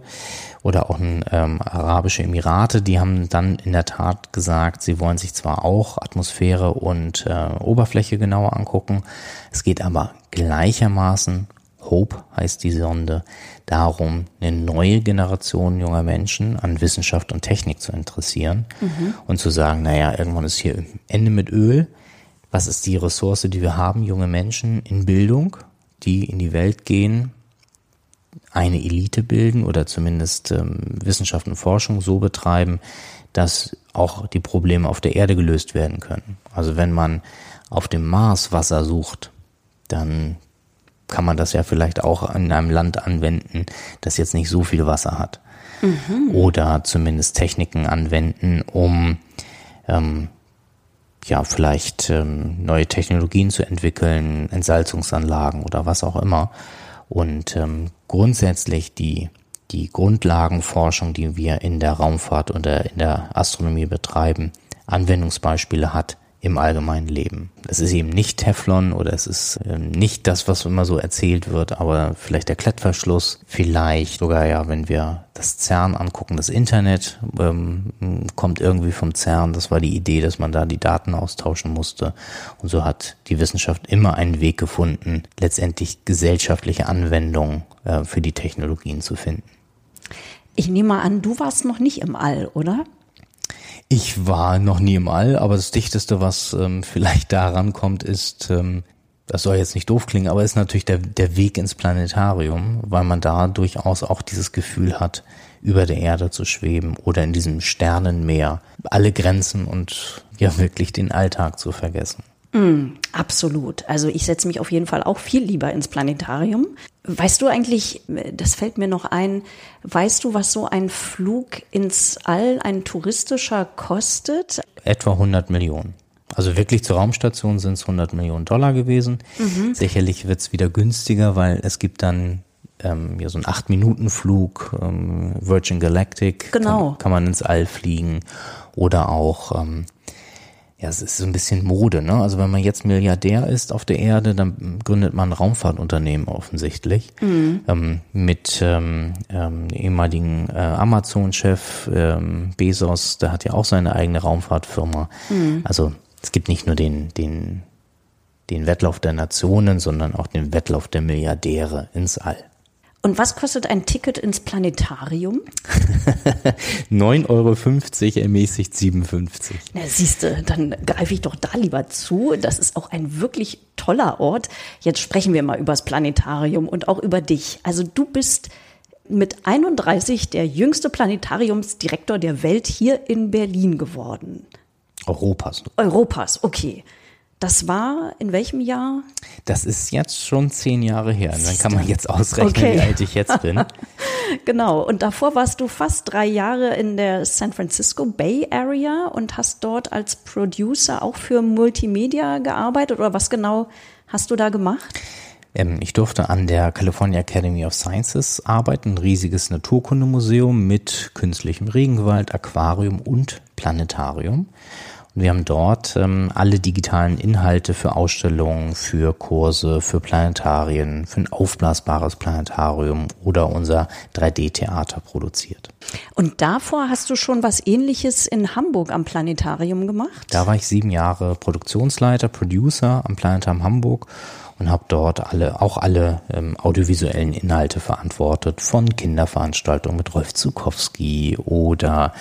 oder auch ein, ähm, Arabische Emirate, die haben dann in der Tat gesagt, sie wollen sich zwar auch Atmosphäre und äh, Oberfläche genauer angucken, es geht aber gleichermaßen, Hope heißt die Sonde, darum, eine neue Generation junger Menschen an Wissenschaft und Technik zu interessieren mhm. und zu sagen, naja, irgendwann ist hier Ende mit Öl. Was ist die Ressource, die wir haben? Junge Menschen in Bildung, die in die Welt gehen, eine Elite bilden oder zumindest ähm, Wissenschaft und Forschung so betreiben, dass auch die Probleme auf der Erde gelöst werden können. Also wenn man auf dem Mars Wasser sucht, dann kann man das ja vielleicht auch in einem Land anwenden, das jetzt nicht so viel Wasser hat. Mhm. Oder zumindest Techniken anwenden, um ähm, ja, vielleicht ähm, neue Technologien zu entwickeln, Entsalzungsanlagen oder was auch immer. Und ähm, grundsätzlich die, die Grundlagenforschung, die wir in der Raumfahrt oder in der Astronomie betreiben, Anwendungsbeispiele hat im allgemeinen Leben. Es ist eben nicht Teflon oder es ist ähm, nicht das, was immer so erzählt wird, aber vielleicht der Klettverschluss, vielleicht sogar ja, wenn wir das CERN angucken, das Internet ähm, kommt irgendwie vom CERN. Das war die Idee, dass man da die Daten austauschen musste. Und so hat die Wissenschaft immer einen Weg gefunden, letztendlich gesellschaftliche Anwendungen äh, für die Technologien zu finden. Ich nehme mal an, du warst noch nicht im All, oder? Ich war noch nie im All, aber das Dichteste, was ähm, vielleicht da rankommt, ist, ähm, das soll jetzt nicht doof klingen, aber ist natürlich der, der Weg ins Planetarium, weil man da durchaus auch dieses Gefühl hat, über der Erde zu schweben oder in diesem Sternenmeer, alle Grenzen und ja wirklich den Alltag zu vergessen. Mm, absolut. Also ich setze mich auf jeden Fall auch viel lieber ins Planetarium. Weißt du eigentlich, das fällt mir noch ein, weißt du, was so ein Flug ins All, ein touristischer, kostet? Etwa hundert Millionen. Also wirklich zur Raumstation sind es hundert Millionen Dollar gewesen. Mhm. Sicherlich wird es wieder günstiger, weil es gibt dann ähm, ja so einen acht Minuten Flug, ähm, Virgin Galactic, genau. kann, kann man ins All fliegen oder auch... Ähm, Ja, es ist so ein bisschen Mode, ne? Also wenn man jetzt Milliardär ist auf der Erde, dann gründet man ein Raumfahrtunternehmen offensichtlich. Mhm. Ähm, mit ähm, ähm, ehemaligen äh, Amazon-Chef ähm, Bezos, der hat ja auch seine eigene Raumfahrtfirma. Mhm. Also es gibt nicht nur den, den, den Wettlauf der Nationen, sondern auch den Wettlauf der Milliardäre ins All. Und was kostet ein Ticket ins Planetarium? neun Euro fünfzig, ermäßigt siebenundfünfzig. Na siehste, dann greife ich doch da lieber zu. Das ist auch ein wirklich toller Ort. Jetzt sprechen wir mal über das Planetarium und auch über dich. Also du bist mit einunddreißig der jüngste Planetariumsdirektor der Welt hier in Berlin geworden. Europas. Europas, okay. Das war in welchem Jahr? Das ist jetzt schon zehn Jahre her. Dann kann man jetzt ausrechnen, okay, wie alt ich jetzt bin. Genau. Und davor warst du fast drei Jahre in der San Francisco Bay Area und hast dort als Producer auch für Multimedia gearbeitet. Oder was genau hast du da gemacht? Ähm, ich durfte an der California Academy of Sciences arbeiten. Ein riesiges Naturkundemuseum mit künstlichem Regenwald, Aquarium und Planetarium. Und wir haben dort ähm, alle digitalen Inhalte für Ausstellungen, für Kurse, für Planetarien, für ein aufblasbares Planetarium oder unser drei D Theater produziert. Und davor hast du schon was Ähnliches in Hamburg am Planetarium gemacht? Da war ich sieben Jahre Produktionsleiter, Producer am Planetarium Hamburg und habe dort alle auch alle ähm, audiovisuellen Inhalte verantwortet, von Kinderveranstaltungen mit Rolf Zukowski oder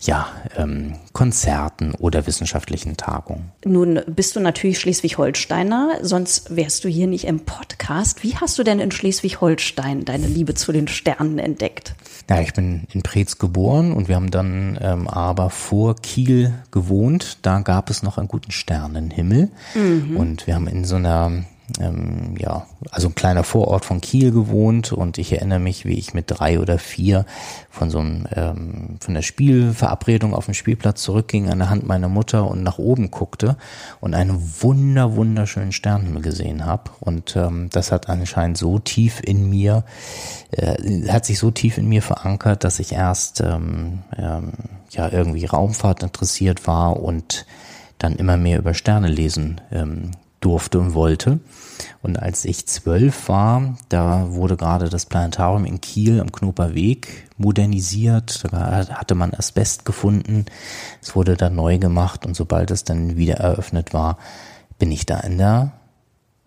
ja ähm, Konzerten oder wissenschaftlichen Tagungen. Nun bist du natürlich Schleswig-Holsteiner, sonst wärst du hier nicht im Podcast. Wie hast du denn in Schleswig-Holstein deine Liebe zu den Sternen entdeckt? Ja, ich bin in Preetz geboren und wir haben dann ähm, aber vor Kiel gewohnt. Da gab es noch einen guten Sternenhimmel. Mhm. Und wir haben in so einer Ähm, ja, also ein kleiner Vorort von Kiel gewohnt und ich erinnere mich, wie ich mit drei oder vier von so einem, ähm, von der Spielverabredung auf dem Spielplatz zurückging, an der Hand meiner Mutter und nach oben guckte und einen wunder, wunderschönen Sternenhimmel gesehen habe und ähm, das hat anscheinend so tief in mir, äh, hat sich so tief in mir verankert, dass ich erst ähm, ähm, ja irgendwie Raumfahrt interessiert war und dann immer mehr über Sterne lesen ähm, durfte und wollte. Und als ich zwölf war, da wurde gerade das Planetarium in Kiel am Knoperweg modernisiert. Da hatte man Asbest gefunden. Es wurde dann neu gemacht und sobald es dann wieder eröffnet war, bin ich da in der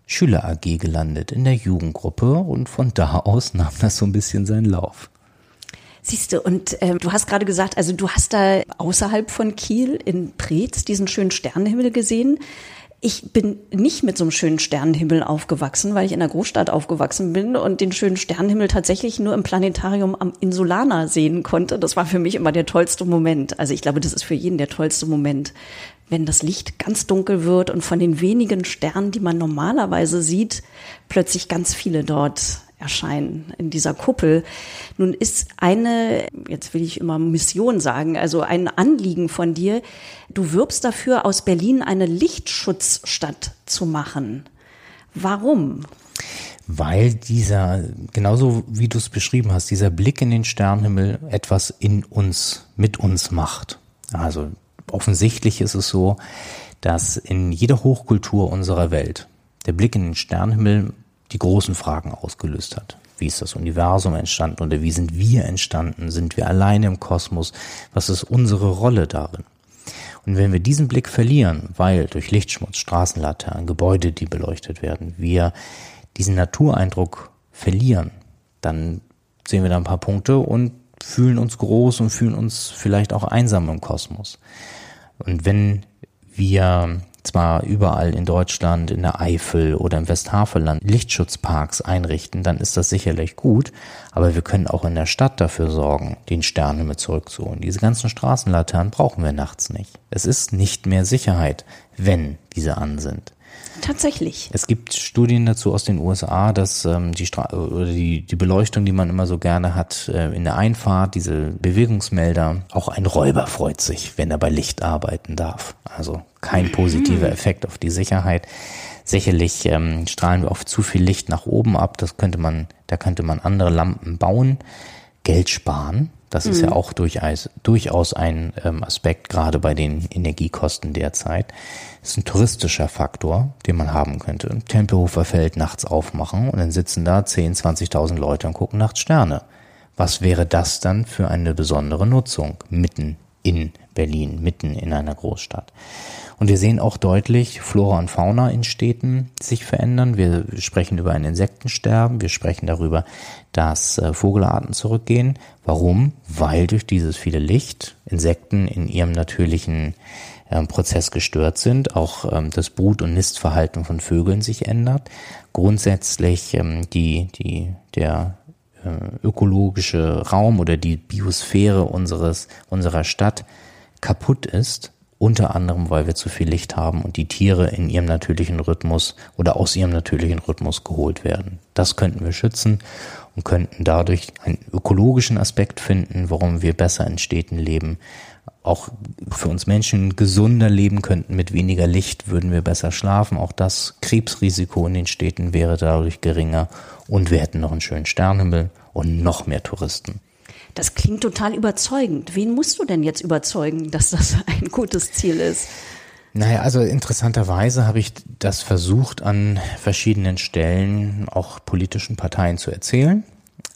Schüler A G gelandet, in der Jugendgruppe und von da aus nahm das so ein bisschen seinen Lauf. Siehst du, und äh, du hast gerade gesagt, also du hast da außerhalb von Kiel in Preetz diesen schönen Sternenhimmel gesehen. Ich bin nicht mit so einem schönen Sternenhimmel aufgewachsen, weil ich in der Großstadt aufgewachsen bin und den schönen Sternenhimmel tatsächlich nur im Planetarium am Insulaner sehen konnte. Das war für mich immer der tollste Moment. Also ich glaube, das ist für jeden der tollste Moment, wenn das Licht ganz dunkel wird und von den wenigen Sternen, die man normalerweise sieht, plötzlich ganz viele dort erscheinen in dieser Kuppel. Nun ist eine, jetzt will ich immer Mission sagen, also ein Anliegen von dir, du wirbst dafür, aus Berlin eine Lichtschutzstadt zu machen. Warum? Weil dieser, genauso wie du es beschrieben hast, dieser Blick in den Sternenhimmel etwas in uns, mit uns macht. Also offensichtlich ist es so, dass in jeder Hochkultur unserer Welt der Blick in den Sternenhimmel die großen Fragen ausgelöst hat. Wie ist das Universum entstanden oder wie sind wir entstanden? Sind wir alleine im Kosmos? Was ist unsere Rolle darin? Und wenn wir diesen Blick verlieren, weil durch Lichtschmutz, Straßenlaternen, Gebäude, die beleuchtet werden, wir diesen Natureindruck verlieren, dann sehen wir da ein paar Punkte und fühlen uns groß und fühlen uns vielleicht auch einsam im Kosmos. Und wenn wir zwar überall in Deutschland, in der Eifel oder im Westhaveland Lichtschutzparks einrichten, dann ist das sicherlich gut, aber wir können auch in der Stadt dafür sorgen, den Sternenhimmel zurückzuholen. Diese ganzen Straßenlaternen brauchen wir nachts nicht. Es ist nicht mehr Sicherheit, wenn diese an sind. Tatsächlich. Es gibt Studien dazu aus den U S A, dass ähm, die, Stra- oder die, die Beleuchtung, die man immer so gerne hat, äh, in der Einfahrt, diese Bewegungsmelder, auch ein Räuber freut sich, wenn er bei Licht arbeiten darf. Also kein positiver mhm. Effekt auf die Sicherheit. Sicherlich ähm, strahlen wir oft zu viel Licht nach oben ab. Das könnte man, da könnte man andere Lampen bauen, Geld sparen. Das mhm. ist ja auch durchaus, durchaus ein ähm, Aspekt, gerade bei den Energiekosten derzeit. Das ist ein touristischer Faktor, den man haben könnte. Im Tempelhofer Feld nachts aufmachen und dann sitzen da zehntausend, zwanzigtausend Leute und gucken nachts Sterne. Was wäre das dann für eine besondere Nutzung mitten in Berlin, mitten in einer Großstadt? Und wir sehen auch deutlich, Flora und Fauna in Städten sich verändern. Wir sprechen über ein Insektensterben, wir sprechen darüber, dass Vogelarten zurückgehen. Warum? Weil durch dieses viele Licht Insekten in ihrem natürlichen Prozess gestört sind, auch das Brut- und Nistverhalten von Vögeln sich ändert. Grundsätzlich die, die, der ökologische Raum oder die Biosphäre unseres, unserer Stadt kaputt ist, unter anderem, weil wir zu viel Licht haben und die Tiere in ihrem natürlichen Rhythmus oder aus ihrem natürlichen Rhythmus geholt werden. Das könnten wir schützen und könnten dadurch einen ökologischen Aspekt finden, warum wir besser in Städten leben. Auch für uns Menschen gesunder leben könnten, mit weniger Licht würden wir besser schlafen. Auch das Krebsrisiko in den Städten wäre dadurch geringer und wir hätten noch einen schönen Sternenhimmel und noch mehr Touristen. Das klingt total überzeugend. Wen musst du denn jetzt überzeugen, dass das ein gutes Ziel ist? Naja, also interessanterweise habe ich das versucht, an verschiedenen Stellen auch politischen Parteien zu erzählen.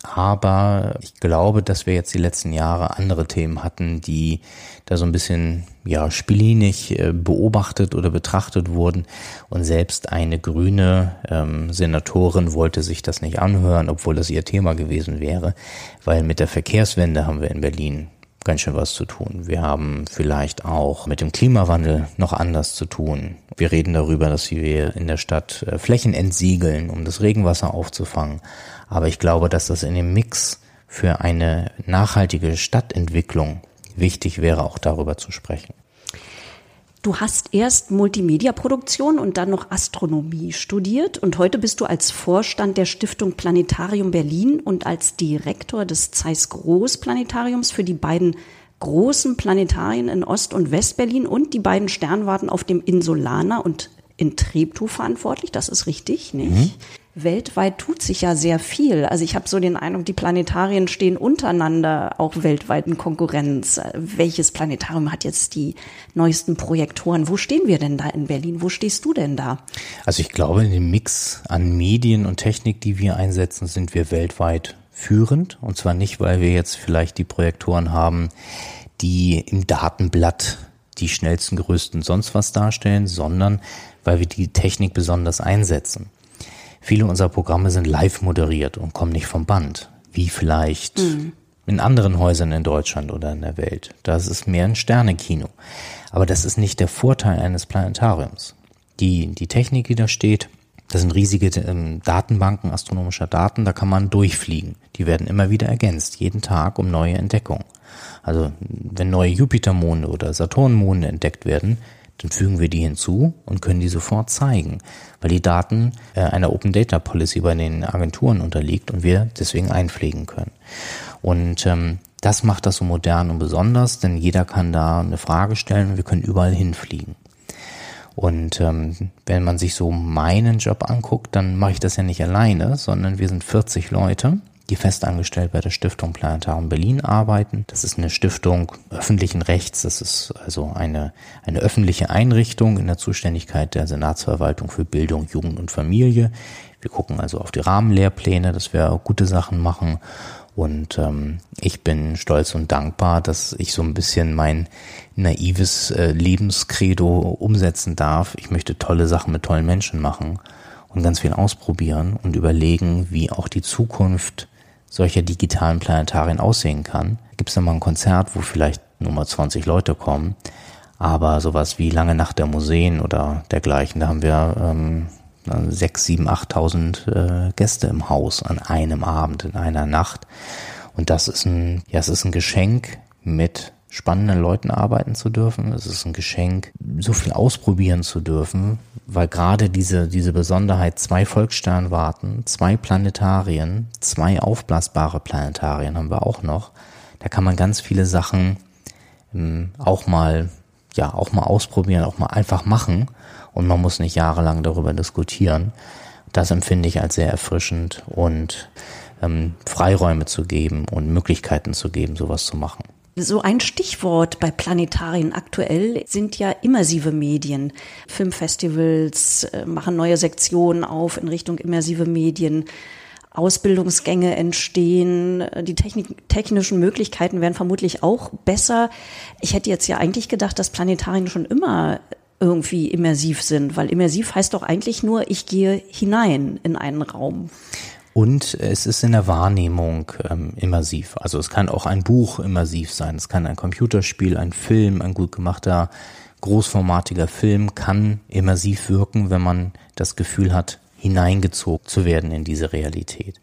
Aber ich glaube, dass wir jetzt die letzten Jahre andere Themen hatten, die da so ein bisschen ja spielinig beobachtet oder betrachtet wurden. Und selbst eine grüne ähm, Senatorin wollte sich das nicht anhören, obwohl das ihr Thema gewesen wäre. Weil mit der Verkehrswende haben wir in Berlin ganz schön was zu tun. Wir haben vielleicht auch mit dem Klimawandel noch anders zu tun. Wir reden darüber, dass wir in der Stadt Flächen entsiegeln, um das Regenwasser aufzufangen. Aber ich glaube, dass das in dem Mix für eine nachhaltige Stadtentwicklung wichtig wäre, auch darüber zu sprechen. Du hast erst Multimedia-Produktion und dann noch Astronomie studiert und heute bist du als Vorstand der Stiftung Planetarium Berlin und als Direktor des Zeiss-Groß-Planetariums für die beiden großen Planetarien in Ost- und Westberlin und die beiden Sternwarten auf dem Insulaner und in Treptow verantwortlich. Das ist richtig, nicht? Mhm. Weltweit tut sich ja sehr viel. Also ich habe so den Eindruck, die Planetarien stehen untereinander auch weltweit in Konkurrenz. Welches Planetarium hat jetzt die neuesten Projektoren? Wo stehen wir denn da in Berlin? Wo stehst du denn da? Also ich glaube, in dem Mix an Medien und Technik, die wir einsetzen, sind wir weltweit führend. Und zwar nicht, weil wir jetzt vielleicht die Projektoren haben, die im Datenblatt die schnellsten, größten sonst was darstellen, sondern weil wir die Technik besonders einsetzen. Viele unserer Programme sind live moderiert und kommen nicht vom Band, wie vielleicht mhm. in anderen Häusern in Deutschland oder in der Welt. Das ist mehr ein Sternekino. Aber das ist nicht der Vorteil eines Planetariums. Die, die Technik, die da steht, das sind riesige ähm, Datenbanken astronomischer Daten, da kann man durchfliegen. Die werden immer wieder ergänzt, jeden Tag um neue Entdeckungen. Also wenn neue Jupitermonde oder Saturnmonde entdeckt werden, dann fügen wir die hinzu und können die sofort zeigen, weil die Daten einer Open Data Policy bei den Agenturen unterliegt und wir deswegen einpflegen können. Und ähm, das macht das so modern und besonders, denn jeder kann da eine Frage stellen und wir können überall hinfliegen. Und ähm, wenn man sich so meinen Job anguckt, dann mache ich das ja nicht alleine, sondern wir sind vierzig Leute, die festangestellt bei der Stiftung Planetarium Berlin arbeiten. Das ist eine Stiftung öffentlichen Rechts. Das ist also eine, eine öffentliche Einrichtung in der Zuständigkeit der Senatsverwaltung für Bildung, Jugend und Familie. Wir gucken also auf die Rahmenlehrpläne, dass wir gute Sachen machen. Und ähm, ich bin stolz und dankbar, dass ich so ein bisschen mein naives äh, Lebenscredo umsetzen darf. Ich möchte tolle Sachen mit tollen Menschen machen und ganz viel ausprobieren und überlegen, wie auch die Zukunft solcher digitalen Planetarien aussehen kann. Gibt es nochmal ein Konzert, wo vielleicht nur mal zwanzig Leute kommen, aber sowas wie Lange Nacht der Museen oder dergleichen, da haben wir ähm, sechstausend, siebentausend, achttausend äh, Gäste im Haus an einem Abend, in einer Nacht. Und das ist ein, ja, es ist ein Geschenk, mit spannenden Leuten arbeiten zu dürfen. Es ist ein Geschenk, so viel ausprobieren zu dürfen, weil gerade diese, diese Besonderheit, zwei Volkssternwarten, zwei Planetarien, zwei aufblasbare Planetarien haben wir auch noch. Da kann man ganz viele Sachen ähm, auch mal, ja, auch mal ausprobieren, auch mal einfach machen. Und man muss nicht jahrelang darüber diskutieren. Das empfinde ich als sehr erfrischend und ähm, Freiräume zu geben und Möglichkeiten zu geben, sowas zu machen. So ein Stichwort bei Planetarien aktuell sind ja immersive Medien. Filmfestivals machen neue Sektionen auf in Richtung immersive Medien. Ausbildungsgänge entstehen, die Technik, technischen Möglichkeiten werden vermutlich auch besser. Ich hätte jetzt ja eigentlich gedacht, dass Planetarien schon immer irgendwie immersiv sind, weil immersiv heißt doch eigentlich nur, ich gehe hinein in einen Raum. Und es ist in der Wahrnehmung ähm, immersiv. Also es kann auch ein Buch immersiv sein, es kann ein Computerspiel, ein Film, ein gut gemachter, großformatiger Film kann immersiv wirken, wenn man das Gefühl hat, hineingezogen zu werden in diese Realität.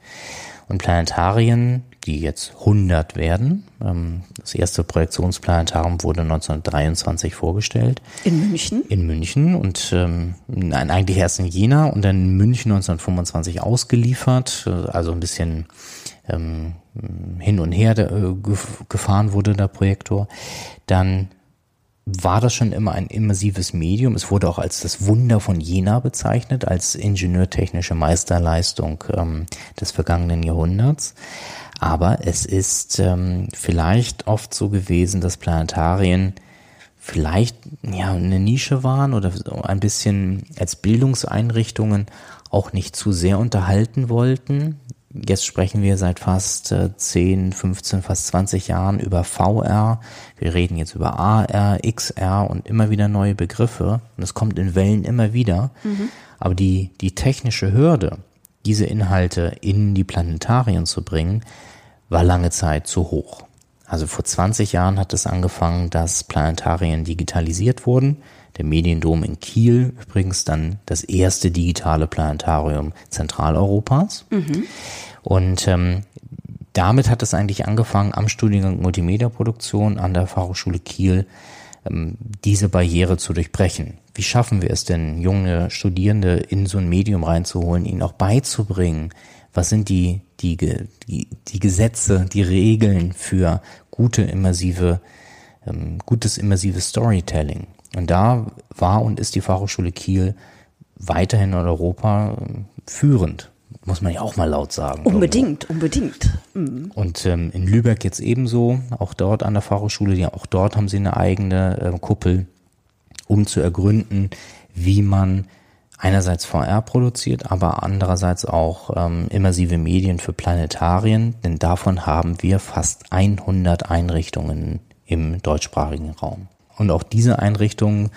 Und Planetarien, die jetzt hundert werden, das erste Projektionsplanetarium wurde neunzehnhundertdreiundzwanzig vorgestellt. In München? In München und nein, eigentlich erst in Jena und dann in München neunzehnhundertfünfundzwanzig ausgeliefert, also ein bisschen ähm, hin und her gefahren wurde der Projektor. Dann war das schon immer ein immersives Medium. Es wurde auch als das Wunder von Jena bezeichnet, als ingenieurtechnische Meisterleistung ähm, des vergangenen Jahrhunderts. Aber es ist ähm, vielleicht oft so gewesen, dass Planetarien vielleicht ja eine Nische waren oder ein bisschen als Bildungseinrichtungen auch nicht zu sehr unterhalten wollten. Jetzt sprechen wir seit fast zehn, fünfzehn, fast zwanzig Jahren über V R. Wir reden jetzt über A R, X R und immer wieder neue Begriffe. Und es kommt in Wellen immer wieder. Mhm. Aber die, die technische Hürde, diese Inhalte in die Planetarien zu bringen, war lange Zeit zu hoch. Also vor zwanzig Jahren hat es angefangen, dass Planetarien digitalisiert wurden. Der Mediendom in Kiel, übrigens dann das erste digitale Planetarium Zentraleuropas. Mhm. Und ähm, damit hat es eigentlich angefangen, am Studiengang Multimedia-Produktion an der Fachhochschule Kiel ähm, diese Barriere zu durchbrechen. Wie schaffen wir es denn, junge Studierende in so ein Medium reinzuholen, ihnen auch beizubringen? Was sind die, die, die, die Gesetze, die Regeln für gute immersive, ähm, gutes immersives Storytelling? Und da war und ist die Fachhochschule Kiel weiterhin in Europa führend, muss man ja auch mal laut sagen. Unbedingt, irgendwo. unbedingt. Mhm. Und ähm, in Lübeck jetzt ebenso, auch dort an der Fachhochschule, ja, auch dort haben sie eine eigene äh, Kuppel, um zu ergründen, wie man einerseits V R produziert, aber andererseits auch ähm, immersive Medien für Planetarien, denn davon haben wir fast hundert Einrichtungen im deutschsprachigen Raum. Und auch diese Einrichtungen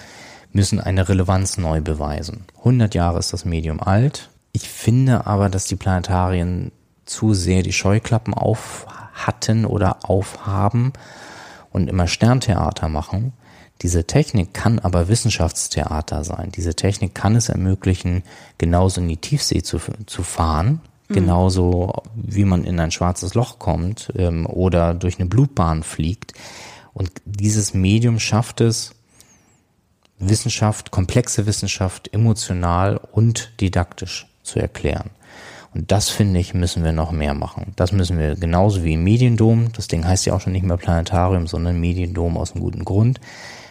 müssen eine Relevanz neu beweisen. hundert Jahre ist das Medium alt. Ich finde aber, dass die Planetarien zu sehr die Scheuklappen auf hatten oder aufhaben und immer Sterntheater machen. Diese Technik kann aber Wissenschaftstheater sein. Diese Technik kann es ermöglichen, genauso in die Tiefsee zu, zu fahren, mhm. genauso wie man in ein schwarzes Loch kommt ähm, oder durch eine Blutbahn fliegt. Und dieses Medium schafft es, Wissenschaft, komplexe Wissenschaft emotional und didaktisch zu erklären. Und das, finde ich, müssen wir noch mehr machen. Das müssen wir genauso wie im Mediendom. Das Ding heißt ja auch schon nicht mehr Planetarium, sondern Mediendom aus einem guten Grund.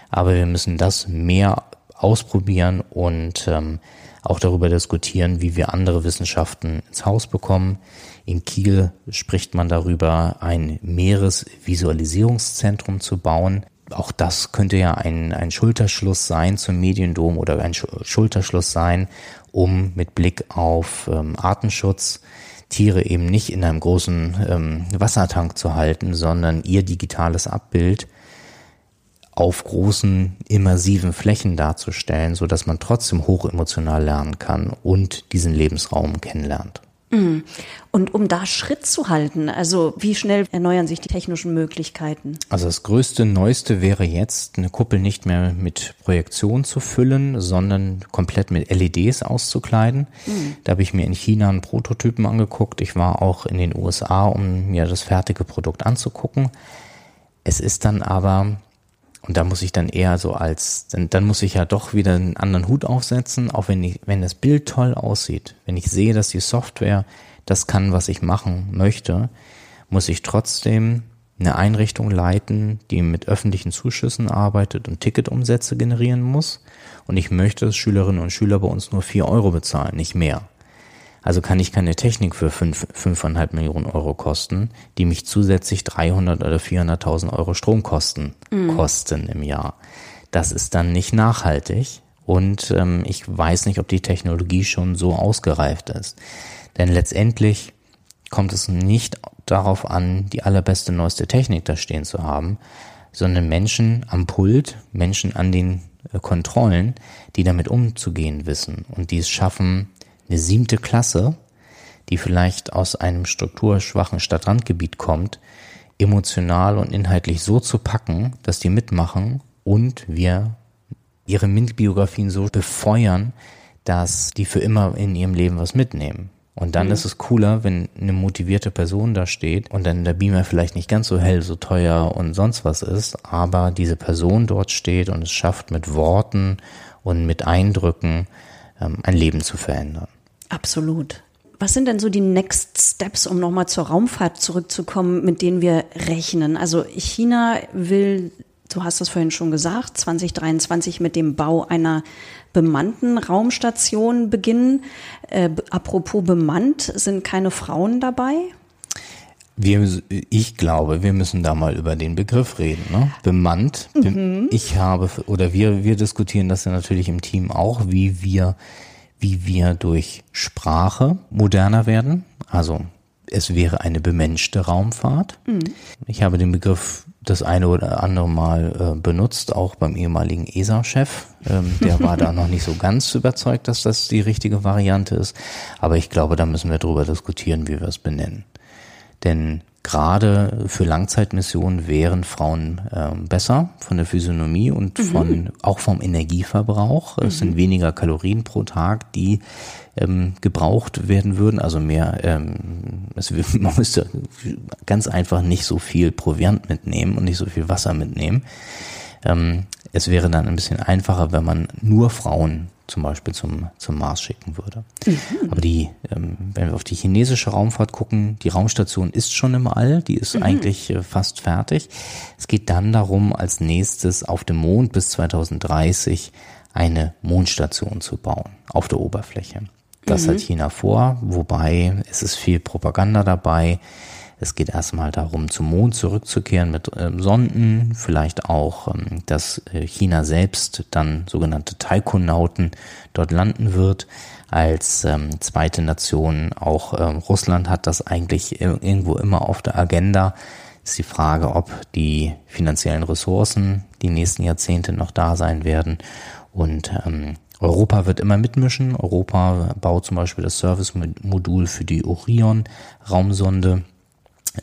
Aber wir müssen das mehr ausprobieren und ähm, auch darüber diskutieren, wie wir andere Wissenschaften ins Haus bekommen. In Kiel spricht man darüber, ein Meeresvisualisierungszentrum zu bauen. Auch das könnte ja ein, ein Schulterschluss sein zum Mediendom oder ein Schulterschluss sein, um mit Blick auf ähm, Artenschutz Tiere eben nicht in einem großen ähm, Wassertank zu halten, sondern ihr digitales Abbild auf großen immersiven Flächen darzustellen, sodass man trotzdem hochemotional lernen kann und diesen Lebensraum kennenlernt. Und um da Schritt zu halten, also wie schnell erneuern sich die technischen Möglichkeiten? Also das größte, neueste wäre jetzt, eine Kuppel nicht mehr mit Projektion zu füllen, sondern komplett mit L E Ds auszukleiden. Mhm. Da habe ich mir in China einen Prototypen angeguckt. Ich war auch in den U S A, um mir das fertige Produkt anzugucken. Es ist dann aber, und da muss ich dann eher so als, dann, dann muss ich ja doch wieder einen anderen Hut aufsetzen, auch wenn ich, wenn das Bild toll aussieht, wenn ich sehe, dass die Software das kann, was ich machen möchte, muss ich trotzdem eine Einrichtung leiten, die mit öffentlichen Zuschüssen arbeitet und Ticketumsätze generieren muss. Und ich möchte, dass Schülerinnen und Schüler bei uns nur vier Euro bezahlen, nicht mehr. Also kann ich keine Technik für fünf, fünfeinhalb Millionen Euro kosten, die mich zusätzlich dreihundert oder vierhunderttausend Euro Stromkosten mm. kosten im Jahr. Das ist dann nicht nachhaltig und ähm, ich weiß nicht, ob die Technologie schon so ausgereift ist. Denn letztendlich kommt es nicht darauf an, die allerbeste, neueste Technik da stehen zu haben, sondern Menschen am Pult, Menschen an den äh, Kontrollen, die damit umzugehen wissen und die es schaffen, eine siebte Klasse, die vielleicht aus einem strukturschwachen Stadtrandgebiet kommt, emotional und inhaltlich so zu packen, dass die mitmachen und wir ihre MINT-Biografien so befeuern, dass die für immer in ihrem Leben was mitnehmen. Und dann mhm. ist es cooler, wenn eine motivierte Person da steht und dann der Beamer vielleicht nicht ganz so hell, so teuer und sonst was ist, aber diese Person dort steht und es schafft, mit Worten und mit Eindrücken ein Leben zu verändern. Absolut. Was sind denn so die Next Steps, um nochmal zur Raumfahrt zurückzukommen, mit denen wir rechnen? Also China will, du hast das vorhin schon gesagt, zwanzig dreiundzwanzig mit dem Bau einer bemannten Raumstation beginnen. Äh, apropos bemannt, sind keine Frauen dabei? Wir, ich glaube, wir müssen da mal über den Begriff reden, ne? Bemannt. Mhm. Ich habe, oder wir, wir diskutieren das ja natürlich im Team auch, wie wir, wie wir durch Sprache moderner werden. Also, es wäre eine bemenschte Raumfahrt. Mhm. Ich habe den Begriff das eine oder andere Mal äh, benutzt, auch beim ehemaligen E S A-Chef. Ähm, der war da noch nicht so ganz überzeugt, dass das die richtige Variante ist. Aber ich glaube, da müssen wir drüber diskutieren, wie wir es benennen. Denn gerade für Langzeitmissionen wären Frauen äh, besser von der Physiognomie und mhm. von auch vom Energieverbrauch. Mhm. Es sind weniger Kalorien pro Tag, die ähm, gebraucht werden würden. Also mehr, ähm, es, man müsste ganz einfach nicht so viel Proviant mitnehmen und nicht so viel Wasser mitnehmen. Ähm, es wäre dann ein bisschen einfacher, wenn man nur Frauen zum Beispiel zum, zum Mars schicken würde. Mhm. Aber die, ähm, wenn wir auf die chinesische Raumfahrt gucken, die Raumstation ist schon im All, die ist mhm. eigentlich äh, fast fertig. Es geht dann darum, als nächstes auf dem Mond bis zwanzig dreißig eine Mondstation zu bauen, auf der Oberfläche. Das mhm. hat China vor, wobei es ist viel Propaganda dabei. Es geht erstmal darum, zum Mond zurückzukehren mit äh, Sonden, vielleicht auch, ähm, dass äh, China selbst dann sogenannte Taikonauten dort landen wird. Als ähm, zweite Nation, auch ähm, Russland hat das eigentlich äh, irgendwo immer auf der Agenda. Ist die Frage, ob die finanziellen Ressourcen die nächsten Jahrzehnte noch da sein werden. Und ähm, Europa wird immer mitmischen. Europa baut zum Beispiel das Service-Modul für die Orion-Raumsonde.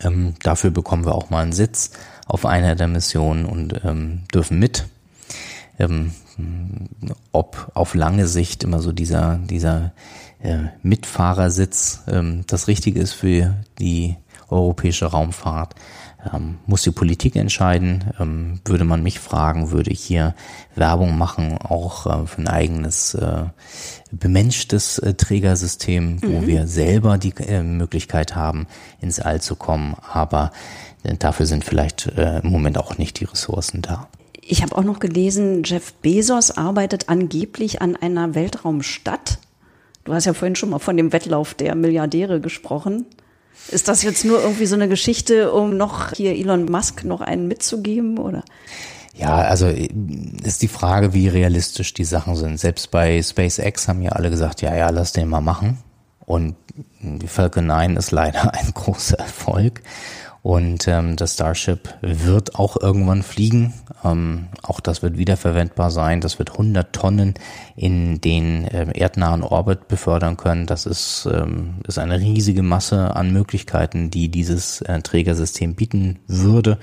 Ähm, dafür bekommen wir auch mal einen Sitz auf einer der Missionen und ähm, dürfen mit. Ähm, ob auf lange Sicht immer so dieser, dieser äh, Mitfahrersitz ähm, das Richtige ist für die europäische Raumfahrt, ähm, muss die Politik entscheiden. Ähm, würde man mich fragen, würde ich hier Werbung machen, auch äh, für ein eigenes äh, bemenschtes äh, Trägersystem, mhm. wo wir selber die äh, Möglichkeit haben, ins All zu kommen. Aber äh, dafür sind vielleicht äh, im Moment auch nicht die Ressourcen da. Ich habe auch noch gelesen, Jeff Bezos arbeitet angeblich an einer Weltraumstadt. Du hast ja vorhin schon mal von dem Wettlauf der Milliardäre gesprochen. Ist das jetzt nur irgendwie so eine Geschichte, um noch hier Elon Musk noch einen mitzugeben, oder? Ja, also ist die Frage, wie realistisch die Sachen sind. Selbst bei SpaceX haben ja alle gesagt, ja, ja, lass den mal machen. Und die Falcon neun ist leider ein großer Erfolg. Und ähm, das Starship wird auch irgendwann fliegen. Ähm, auch das wird wiederverwendbar sein. Das wird hundert Tonnen in den ähm, erdnahen Orbit befördern können. Das ist, ähm, ist eine riesige Masse an Möglichkeiten, die dieses äh, Trägersystem bieten würde.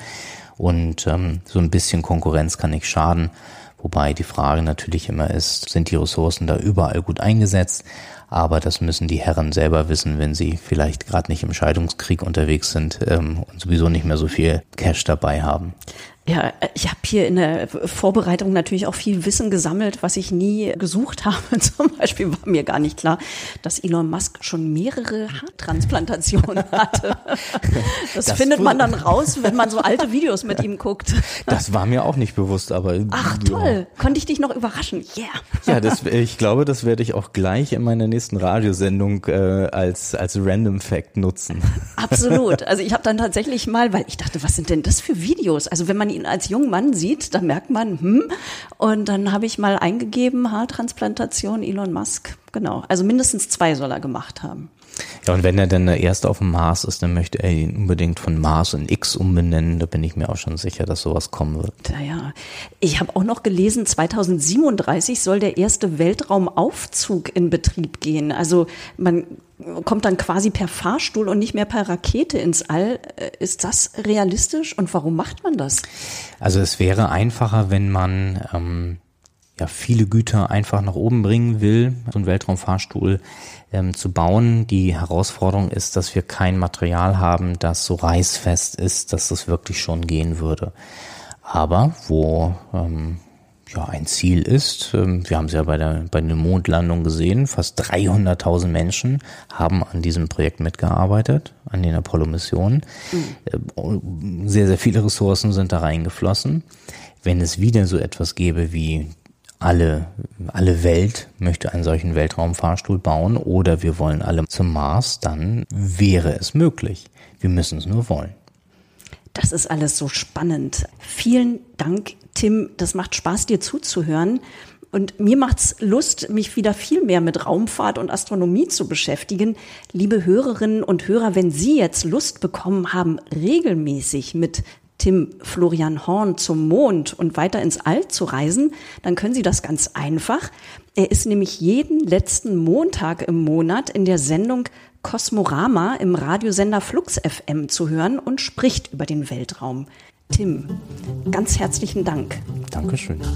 Und ähm, so ein bisschen Konkurrenz kann nicht schaden. Wobei die Frage natürlich immer ist, sind die Ressourcen da überall gut eingesetzt? Aber das müssen die Herren selber wissen, wenn sie vielleicht gerade nicht im Scheidungskrieg unterwegs sind ähm, und sowieso nicht mehr so viel Cash dabei haben. Ja, ich habe hier in der Vorbereitung natürlich auch viel Wissen gesammelt, was ich nie gesucht habe. Zum Beispiel war mir gar nicht klar, dass Elon Musk schon mehrere Haartransplantationen hatte. Das, das findet man dann raus, wenn man so alte Videos mit ihm guckt. Das war mir auch nicht bewusst, aber... Ach toll, ja. Konnte ich dich noch überraschen, yeah. Ja, das, ich glaube, das werde ich auch gleich in meiner nächsten Radiosendung äh, als, als Random Fact nutzen. Absolut, also ich habe dann tatsächlich mal, weil ich dachte, was sind denn das für Videos? Also wenn man ihn als junger Mann sieht, dann merkt man, hm, und dann habe ich mal eingegeben, Haartransplantation, Elon Musk, genau. Also mindestens zwei soll er gemacht haben. Ja, und wenn er denn der Erste auf dem Mars ist, dann möchte er ihn unbedingt von Mars in X umbenennen, da bin ich mir auch schon sicher, dass sowas kommen wird. Naja, ich habe auch noch gelesen, zweitausendsiebenunddreißig soll der erste Weltraumaufzug in Betrieb gehen, also man kommt dann quasi per Fahrstuhl und nicht mehr per Rakete ins All. Ist das realistisch und warum macht man das? Also es wäre einfacher, wenn man ähm, ja viele Güter einfach nach oben bringen will, so einen Weltraumfahrstuhl ähm, zu bauen. Die Herausforderung ist, dass wir kein Material haben, das so reißfest ist, dass das wirklich schon gehen würde. Aber wo... Ähm, ja, ein Ziel ist, wir haben es ja bei der, bei der Mondlandung gesehen, fast dreihunderttausend Menschen haben an diesem Projekt mitgearbeitet, an den Apollo-Missionen. Mhm. Sehr, sehr viele Ressourcen sind da reingeflossen. Wenn es wieder so etwas gäbe wie alle, alle Welt möchte einen solchen Weltraumfahrstuhl bauen oder wir wollen alle zum Mars, dann wäre es möglich. Wir müssen es nur wollen. Das ist alles so spannend. Vielen Dank, Tim. Das macht Spaß, dir zuzuhören. Und mir macht's Lust, mich wieder viel mehr mit Raumfahrt und Astronomie zu beschäftigen. Liebe Hörerinnen und Hörer, wenn Sie jetzt Lust bekommen haben, regelmäßig mit Tim Florian Horn zum Mond und weiter ins All zu reisen, dann können Sie das ganz einfach. Er ist nämlich jeden letzten Montag im Monat in der Sendung Kosmorama im Radiosender Flux F M zu hören und spricht über den Weltraum. Tim, ganz herzlichen Dank. Dankeschön. Fly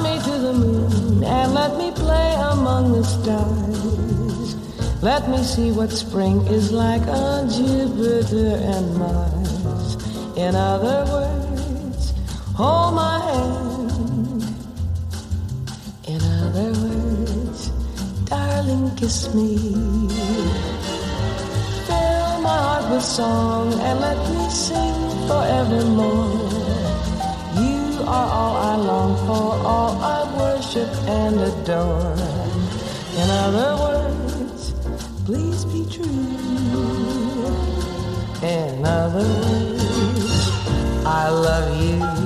me to the moon and let me play among the stars. Let me see what spring is like on Jupiter and Mars. In other words, hold my hand. In other words, darling, kiss me. Fill my heart with song and let me sing forevermore. You are all I long for, all I worship and adore. In other words, please be true. In other words, I love you.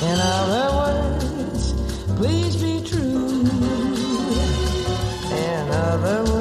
In other words, please be true. another